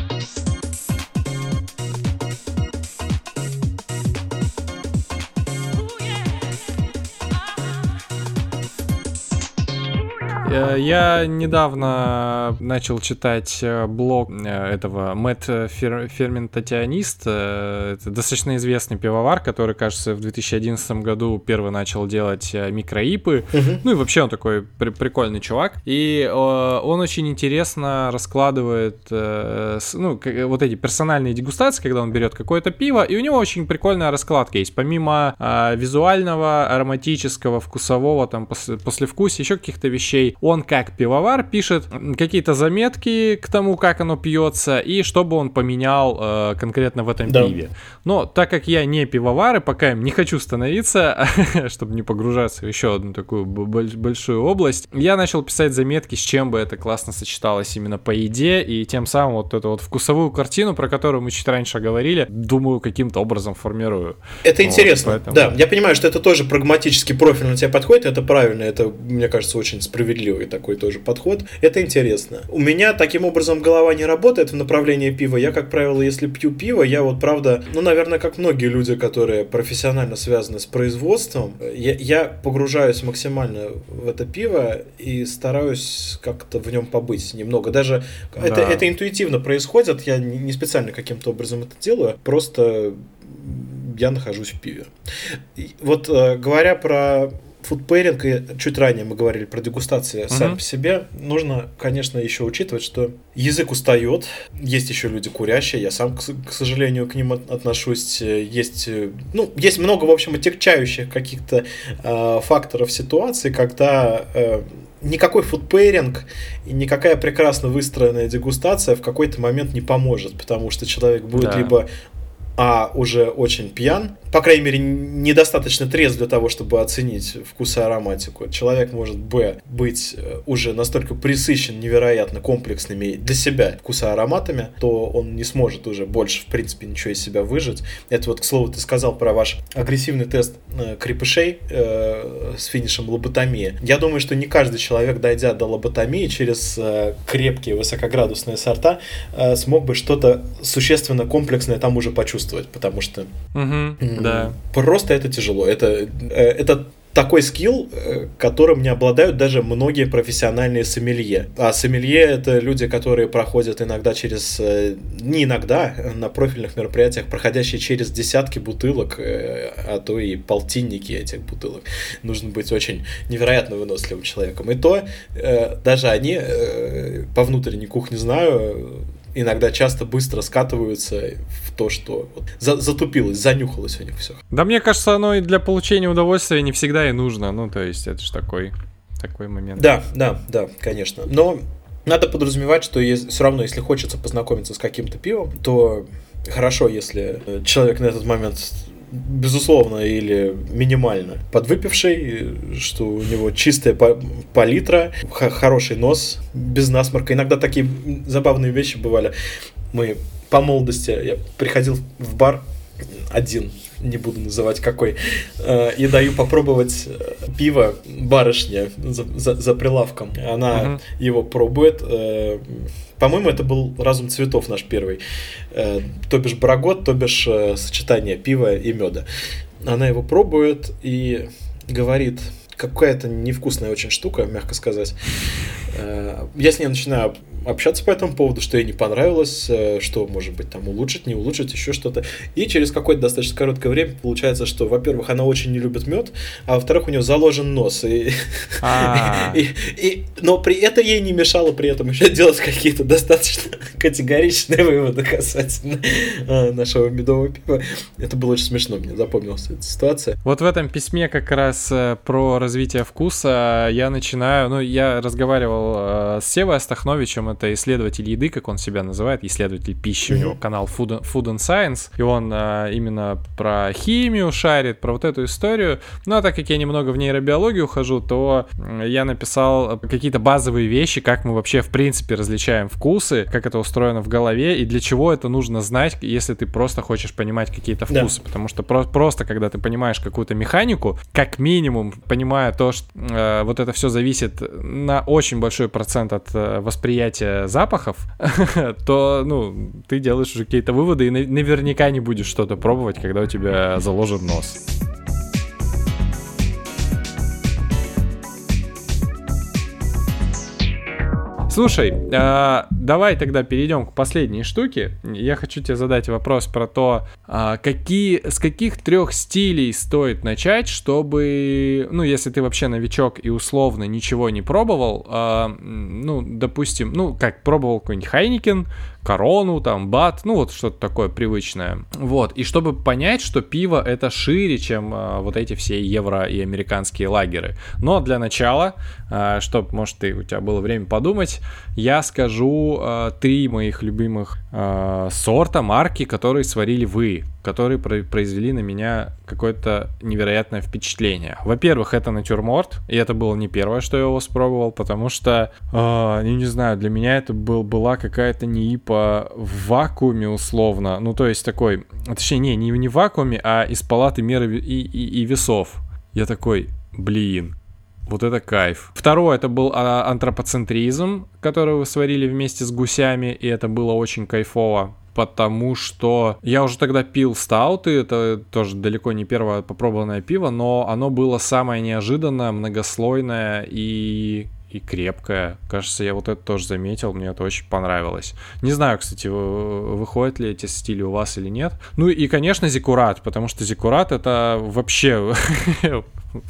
Я недавно начал читать блог этого Мэтта Фер... Ферментатианиста. Это достаточно известный пивовар, который, кажется, в две тысячи одиннадцатом году первый начал делать микроипы. Uh-huh. Ну и вообще он такой при- прикольный чувак. И он очень интересно раскладывает, ну, вот эти персональные дегустации, когда он берет какое-то пиво. И у него очень прикольная раскладка есть. Помимо визуального, ароматического, вкусового, там, послевкусия, еще каких-то вещей, он как пивовар пишет какие-то заметки к тому, как оно пьется и что бы он поменял э, конкретно в этом да. пиве. Но так как я не пивовар и пока им не хочу становиться, чтобы не погружаться в еще одну такую большую область, я начал писать заметки, с чем бы это классно сочеталось именно по еде, и тем самым вот эту вот вкусовую картину, про которую мы чуть раньше говорили, думаю, каким-то образом формирую. Это вот, интересно, поэтому... да. Я понимаю, что это тоже прагматический профиль на тебя подходит, это правильно, это, мне кажется, очень справедливый такой тоже подход. Это интересно. У меня таким образом голова не работает в направлении пива. Я, как правило, если пью пиво, я вот правда, ну, наверное, как многие люди, которые профессионально связаны с производством, я, я погружаюсь максимально в это пиво и стараюсь как-то в нем побыть немного. Даже да. это, это интуитивно происходит. Я не специально каким-то образом это делаю. Просто я нахожусь в пиве. И вот говоря про фудпейринг, и чуть ранее мы говорили про дегустации uh-huh. сами по себе, нужно, конечно, еще учитывать, что язык устает, есть еще люди курящие, я сам, к сожалению, к ним отношусь, есть, ну, есть много, в общем, отягчающих каких-то э, факторов ситуации, когда... Э, никакой фудпейринг и никакая прекрасно выстроенная дегустация в какой-то момент не поможет, потому что человек будет да. либо... а уже очень пьян, по крайней мере, недостаточно трезв для того, чтобы оценить вкус и ароматику. Человек может, б, быть уже настолько пресыщен невероятно комплексными для себя вкус и ароматами, то он не сможет уже больше, в принципе, ничего из себя выжать. Это вот, к слову, ты сказал про ваш агрессивный тест крепышей э, с финишем лоботомии. Я думаю, что не каждый человек, дойдя до лоботомии через э, крепкие высокоградусные сорта, э, смог бы что-то существенно комплексное там уже почувствовать. Потому что угу, да. просто это тяжело. Это, это такой скилл, которым не обладают даже многие профессиональные сомелье. А сомелье — это люди, которые проходят иногда через... Не иногда, на профильных мероприятиях, проходящие через десятки бутылок, а то и полтинники этих бутылок. Нужно быть очень невероятно выносливым человеком. И то даже они, по внутренней кухне знаю... иногда часто быстро скатываются в то, что вот за- затупилось, занюхалось у них все. Да мне кажется, оно и для получения удовольствия не всегда и нужно. Ну, то есть, это же такой, такой момент. Да, да, да, конечно. Но надо подразумевать, что есть, все равно, если хочется познакомиться с каким-то пивом, то хорошо, если человек на этот момент... безусловно, или минимально подвыпивший, что у него чистая палитра, х- хороший нос, без насморка. Иногда такие забавные вещи бывали. Мы по молодости, я приходил в бар один, не буду называть какой, и даю попробовать пиво барышне за, за, за прилавком. Она uh-huh. его пробует. По-моему, это был «Разум цветов» наш первый. То бишь барагот, то бишь сочетание пива и меда. Она его пробует и говорит, какая-то невкусная очень штука, мягко сказать. Я с ней начинаю общаться по этому поводу, что ей не понравилось, что, может быть, там улучшить, не улучшить, еще что-то. И через какое-то достаточно короткое время получается, что, во-первых, она очень не любит мед, а во-вторых, у нее заложен нос. И... И, и, но при это ей не мешало при этом еще делать какие-то достаточно категоричные выводы касательно нашего медового пива. Это было очень смешно, мне запомнилась эта ситуация. Вот в этом письме как раз про развитие вкуса я начинаю... Ну, я разговаривал с Севой Астахновичем, это исследователь еды, как он себя называет, исследователь пищи, mm-hmm. у него канал Food, Food and Science, и он а, именно про химию шарит, про вот эту историю. Ну, а так как я немного в нейробиологию хожу, то я написал какие-то базовые вещи, как мы вообще, в принципе, различаем вкусы, как это устроено в голове, и для чего это нужно знать, если ты просто хочешь понимать какие-то вкусы, да. Потому что про- просто, когда ты понимаешь какую-то механику, как минимум, понимая то, что э, вот это все зависит на очень большой процент от э, восприятия запахов, то, ну, ты делаешь уже какие-то выводы и наверняка не будешь что-то пробовать, когда у тебя заложен нос. Слушай, э, давай тогда перейдем к последней штуке. Я хочу тебе задать вопрос про то, э, какие, с каких трех стилей стоит начать, чтобы, ну, если ты вообще новичок и условно ничего не пробовал, э, ну, допустим, ну, как пробовал какой-нибудь Хайникен, Корону, там, Бад, ну, вот что-то такое привычное. Вот, и чтобы понять, что пиво это шире, чем э, вот эти все евро и американские лагеры. Но для начала, э, чтобы, может, ты, у тебя было время подумать, я скажу э, три моих любимых э, сорта, марки, которые сварили вы, которые про- произвели на меня какое-то невероятное впечатление. Во-первых, это Натюрморт, и это было не первое, что я его спробовал, потому что, э, я не знаю, для меня это был, была какая-то неипа в вакууме условно, ну то есть такой, точнее не, не, не в вакууме, а из палаты мер и, и, и весов. Я такой, блин. Вот это кайф. Второе, это был а, антропоцентризм, который вы сварили вместе с гусями, и это было очень кайфово, потому что я уже тогда пил стауты, это тоже далеко не первое попробованное пиво, но оно было самое неожиданное, многослойное и... и крепкая. Кажется, я вот это тоже заметил, мне это очень понравилось. Не знаю, кстати, выходят ли эти стили у вас или нет. Ну и, конечно, зиккурат, потому что зиккурат — это вообще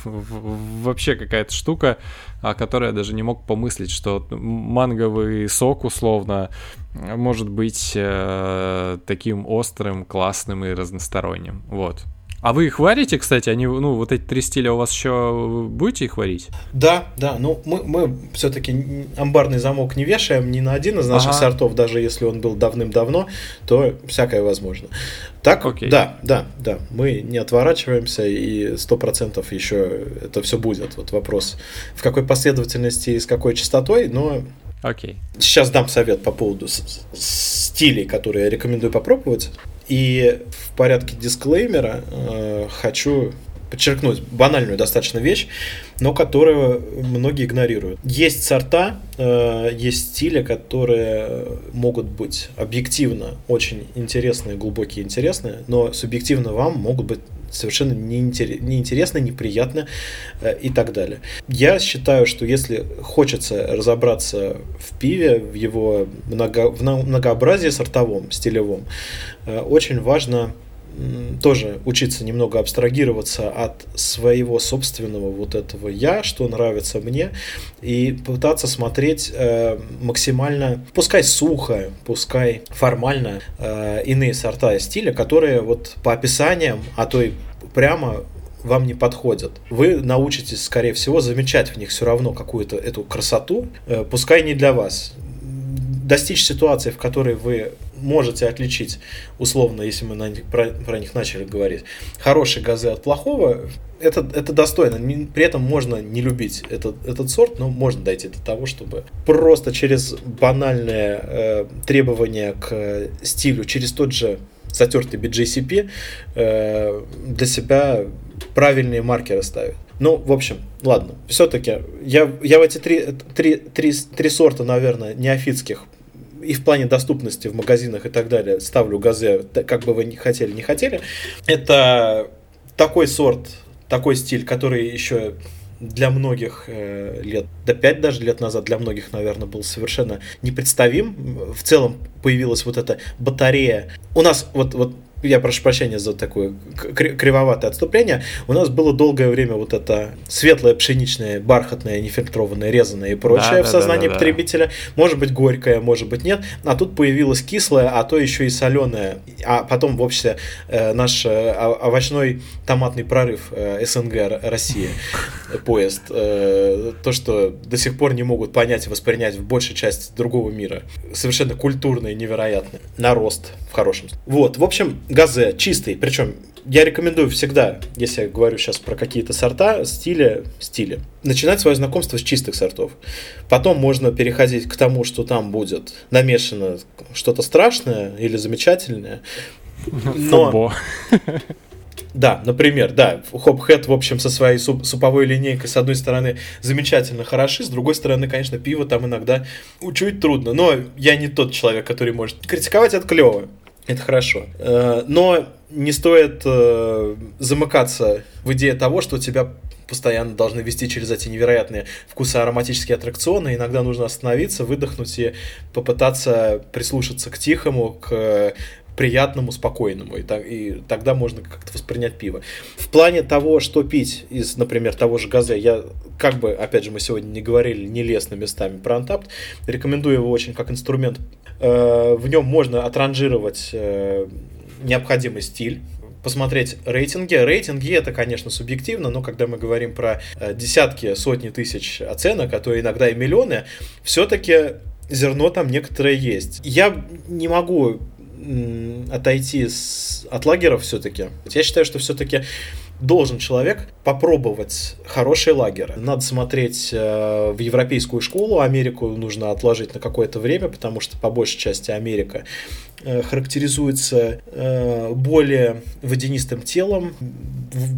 вообще какая-то штука, о которой я даже не мог помыслить, что манговый сок, условно, может быть таким острым, классным и разносторонним. Вот. А вы их варите, кстати? Они, ну, вот эти три стиля у вас еще будете их варить? Да, да. Ну, мы, мы все-таки амбарный замок не вешаем ни на один из наших ага. сортов, даже если он был давным-давно, то всякое возможно. Так, окей. да, да, да. Мы не отворачиваемся, и сто процентов еще это все будет. Вот вопрос, в какой последовательности и с какой частотой, но... Окей. Сейчас дам совет по поводу стилей, которые я рекомендую попробовать. И в порядке дисклеймера э, хочу подчеркнуть банальную достаточно вещь, но которую многие игнорируют. Есть сорта, э, есть стили, которые могут быть объективно очень интересные, глубокие интересные, но субъективно вам могут быть совершенно неинтересно, неприятно и так далее. Я считаю, что если хочется разобраться в пиве, в его много, в многообразии сортовом, стилевом, очень важно тоже учиться немного абстрагироваться от своего собственного вот этого «я», что нравится мне, и пытаться смотреть э, максимально, пускай сухо, пускай формально, э, иные сорта и стили, которые вот по описаниям, а то и прямо вам не подходят. Вы научитесь, скорее всего, замечать в них все равно какую-то эту красоту, э, пускай не для вас. Достичь ситуации, в которой вы можете отличить, условно, если мы на них, про, про них начали говорить, хорошие газы от плохого, это, это достойно. При этом можно не любить этот, этот сорт, но можно дойти до того, чтобы просто через банальное э, требование к стилю, через тот же затертый би джей си пи э, для себя правильные маркеры ставить. Ну, в общем, ладно, все-таки я, я в эти три, три, три, три сорта, наверное, неофитских и в плане доступности в магазинах и так далее ставлю газе, как бы вы ни хотели, не хотели. Это такой сорт, такой стиль, который еще для многих лет, до пяти даже лет назад, для многих, наверное, был совершенно непредставим. В целом появилась вот эта батарея. У нас вот... вот я прошу прощения за такое кривоватое отступление. У нас было долгое время вот это светлое, пшеничное, бархатное, нефильтрованное, резаное и прочее да, в да, сознании да, да, потребителя. Да. Может быть горькое, может быть нет. А тут появилось кислое, а то еще и соленое. А потом в обществе э, наш э, овощной томатный прорыв э, эс эн гэ Россия, поезд. Э, то, что до сих пор не могут понять и воспринять в большей части другого мира. Совершенно культурное и невероятное. Нарост в хорошем смысле. Вот, в общем... Газе чистый, причем я рекомендую всегда, если я говорю сейчас про какие-то сорта, стили, стили, начинать свое знакомство с чистых сортов. Потом можно переходить к тому, что там будет намешано что-то страшное или замечательное. Но... Да, например, да, Хопхэт, в общем, со своей суп- суповой линейкой, с одной стороны, замечательно хороши, с другой стороны, конечно, пиво там иногда учуять трудно. Но я не тот человек, который может критиковать, это клево. Это хорошо. Но не стоит замыкаться в идее того, что тебя постоянно должны вести через эти невероятные вкусоароматические аттракционы. Иногда нужно остановиться, выдохнуть и попытаться прислушаться к тихому, к приятному, спокойному. И, так, и тогда можно как-то воспринять пиво. В плане того, что пить из, например, того же Газе, я, как бы, опять же, мы сегодня не говорили нелестно местами про Untappd, рекомендую его очень как инструмент. В нем можно отранжировать необходимый стиль, посмотреть рейтинги. Рейтинги — это, конечно, субъективно, но когда мы говорим про десятки, сотни тысяч оценок, а то иногда и миллионы, все-таки зерно там некоторое есть. Я не могу отойти от лагеров все-таки. Я считаю, что все-таки должен человек попробовать хорошие лагеры. Надо смотреть э, в европейскую школу, Америку нужно отложить на какое-то время, потому что по большей части Америка э, характеризуется э, более водянистым телом,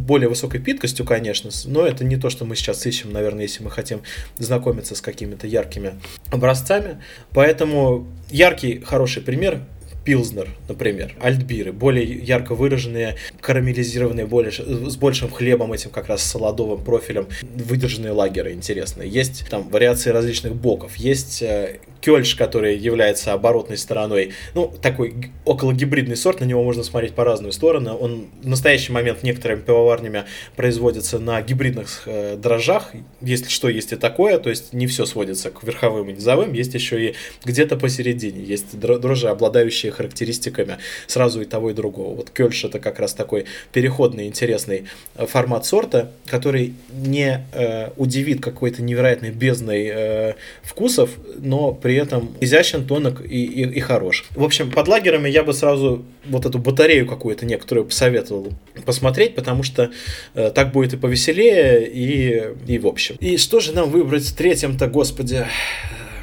более высокой питкостью, конечно, но это не то, что мы сейчас ищем, наверное, если мы хотим знакомиться с какими-то яркими образцами. Поэтому яркий, хороший пример – Пилзнер, например, альтбиры, более ярко выраженные, карамелизированные, более, с большим хлебом, этим как раз солодовым профилем, выдержанные лагеры интересные. Есть там вариации различных боков, есть э, кёльш, который является оборотной стороной, ну, такой окологибридный сорт, на него можно смотреть по разные стороны. Он в настоящий момент некоторыми пивоварнями производится на гибридных э, дрожжах, если что, есть и такое, то есть не все сводится к верховым и низовым, есть еще и где-то посередине, есть дрожжи, обладающие характеристиками сразу и того, и другого. Вот кёльш — это как раз такой переходный, интересный формат сорта, который не э, удивит какой-то невероятной бездной э, вкусов, но при этом изящен, тонок и, и, и хорош. В общем, под лагерами я бы сразу вот эту батарею какую-то некоторую посоветовал посмотреть, потому что э, так будет и повеселее, и, и в общем. И что же нам выбрать в третьем-то, господи...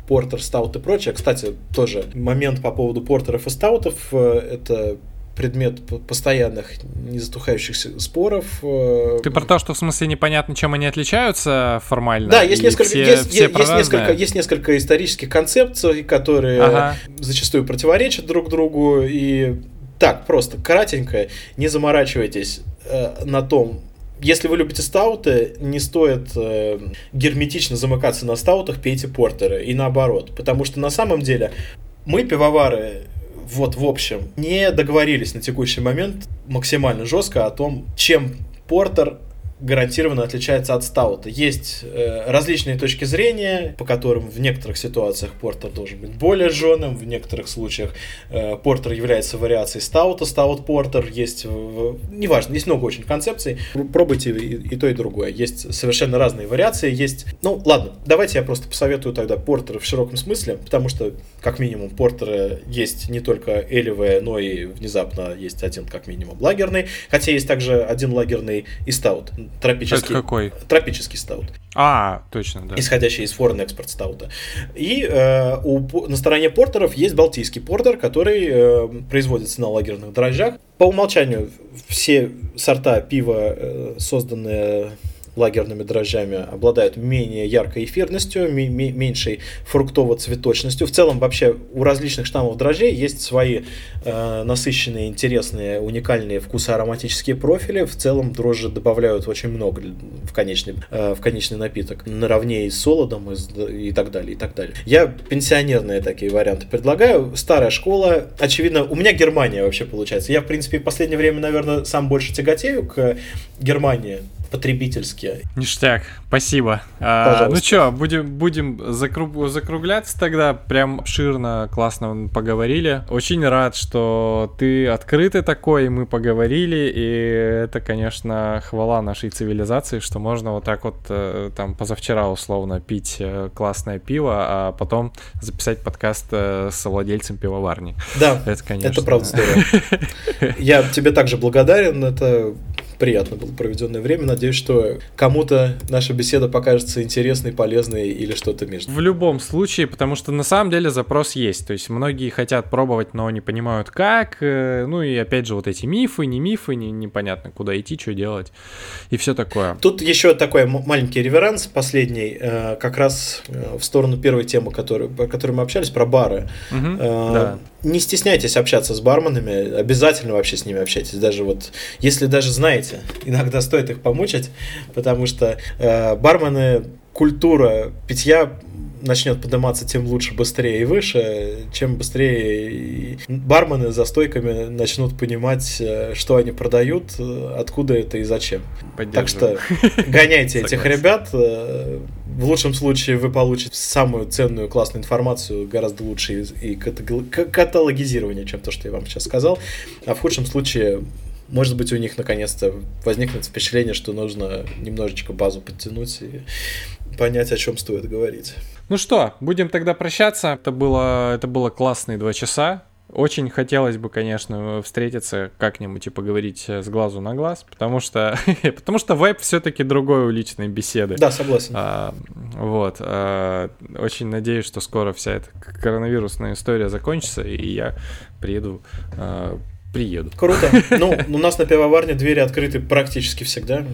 Портер, стаут и прочее. Кстати, тоже момент по поводу портеров и стаутов. Это предмет постоянных незатухающихся споров. Ты про то, что в смысле непонятно, чем они отличаются формально? Да, есть несколько, все, есть, все есть, несколько, есть несколько исторических концепций, которые ага. зачастую противоречат друг другу. И так, просто кратенько, не заморачивайтесь э, на том, если вы любите стауты, не стоит э, герметично замыкаться на стаутах, пейте портеры и наоборот. Потому что на самом деле мы, пивовары, вот в общем, не договорились на текущий момент максимально жестко о том, чем портер гарантированно отличается от стаута. Есть э, различные точки зрения, по которым в некоторых ситуациях портер должен быть более жженым, в некоторых случаях э, портер является вариацией стаута, стаут-портер, есть, э, неважно, есть много очень концепций, пробуйте и, и то, и другое. Есть совершенно разные вариации, есть... Ну, ладно, давайте я просто посоветую тогда портеры в широком смысле, потому что, как минимум, портеры есть не только элевые, но и внезапно есть один, как минимум, лагерный, хотя есть также один лагерный и стаут. Тропический, какой? Тропический стаут. А, точно, да. Исходящий из foreign export стаута. И э, у, на стороне портеров есть балтийский портер, который э, производится на лагерных дрожжах. По умолчанию все сорта пива, э, созданные лагерными дрожжами обладают менее яркой эфирностью, меньшей фруктово-цветочностью. В целом вообще у различных штаммов дрожжей есть свои э, насыщенные, интересные, уникальные вкусоароматические профили. В целом дрожжи добавляют очень много в конечный, э, в конечный напиток, наравне и с солодом, и, с, и так далее, и так далее. Я пенсионерные такие варианты предлагаю. Старая школа, очевидно, у меня Германия вообще получается. Я, в принципе, в последнее время, наверное, сам больше тяготею к Германии потребительски. Ништяк, спасибо. А, ну что, будем, будем закруг, закругляться тогда. Прям обширно, классно поговорили. Очень рад, что ты открытый такой, и мы поговорили. И это, конечно, хвала нашей цивилизации, что можно вот так вот там позавчера условно пить классное пиво, а потом записать подкаст с владельцем пивоварни. Да, это, конечно, это правда здорово. Я тебе также благодарен. Это... Приятно было проведенное время. Надеюсь, что кому-то наша беседа покажется интересной, полезной или что-то между. В любом случае, потому что на самом деле запрос есть. То есть многие хотят пробовать, но не понимают как. Ну и опять же вот эти мифы, не мифы, не, непонятно куда идти, что делать и все такое. Тут еще такой маленький реверанс последний, как раз в сторону первой темы, которую, о которой мы общались, про бары. Угу, а, да. Не стесняйтесь общаться с барменами, обязательно вообще с ними общайтесь. Даже вот, если даже знаете, иногда стоит их помучить, потому что э, бармены, культура питья начнет подниматься, тем лучше, быстрее и выше. Чем быстрее бармены за стойками начнут понимать, что они продают, откуда это и зачем. Так что гоняйте этих ребят. В лучшем случае вы получите самую ценную, классную информацию, гораздо лучше и каталогизирование, чем то, что я вам сейчас сказал. А в худшем случае... Может быть, у них наконец-то возникнет впечатление, что нужно немножечко базу подтянуть и понять, о чем стоит говорить. Ну что, будем тогда прощаться. Это было, это было классные два часа. Очень хотелось бы, конечно, встретиться как-нибудь и поговорить с глазу на глаз, потому что, потому что вайб все-таки другой у личной беседы. Да, согласен. А, вот. А, очень надеюсь, что скоро вся эта коронавирусная история закончится, и я приеду... А, Приеду. Круто. Ну, у нас на пивоварне двери открыты практически всегда.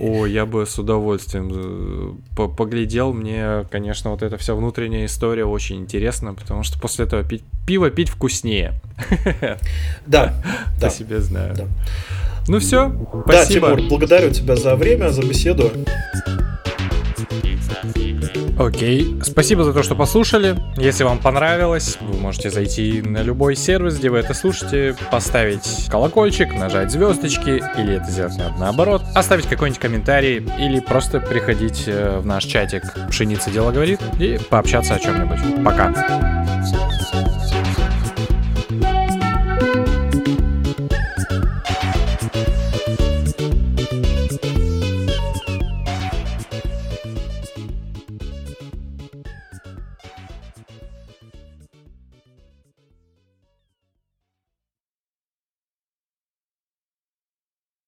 О, я бы с удовольствием поглядел. Мне, конечно, вот эта вся внутренняя история очень интересна, потому что после этого пить, пиво пить вкуснее. Да. Я себя знаю. Да. Ну все, спасибо. Да, Тимур, благодарю тебя за время, за беседу. Окей, спасибо за то, что послушали. Если вам понравилось, вы можете зайти на любой сервис, где вы это слушаете, поставить колокольчик, нажать звездочки, или это сделать надо наоборот, оставить какой-нибудь комментарий, или просто приходить в наш чатик «Пшеница дело говорит» и пообщаться о чем-нибудь. Пока!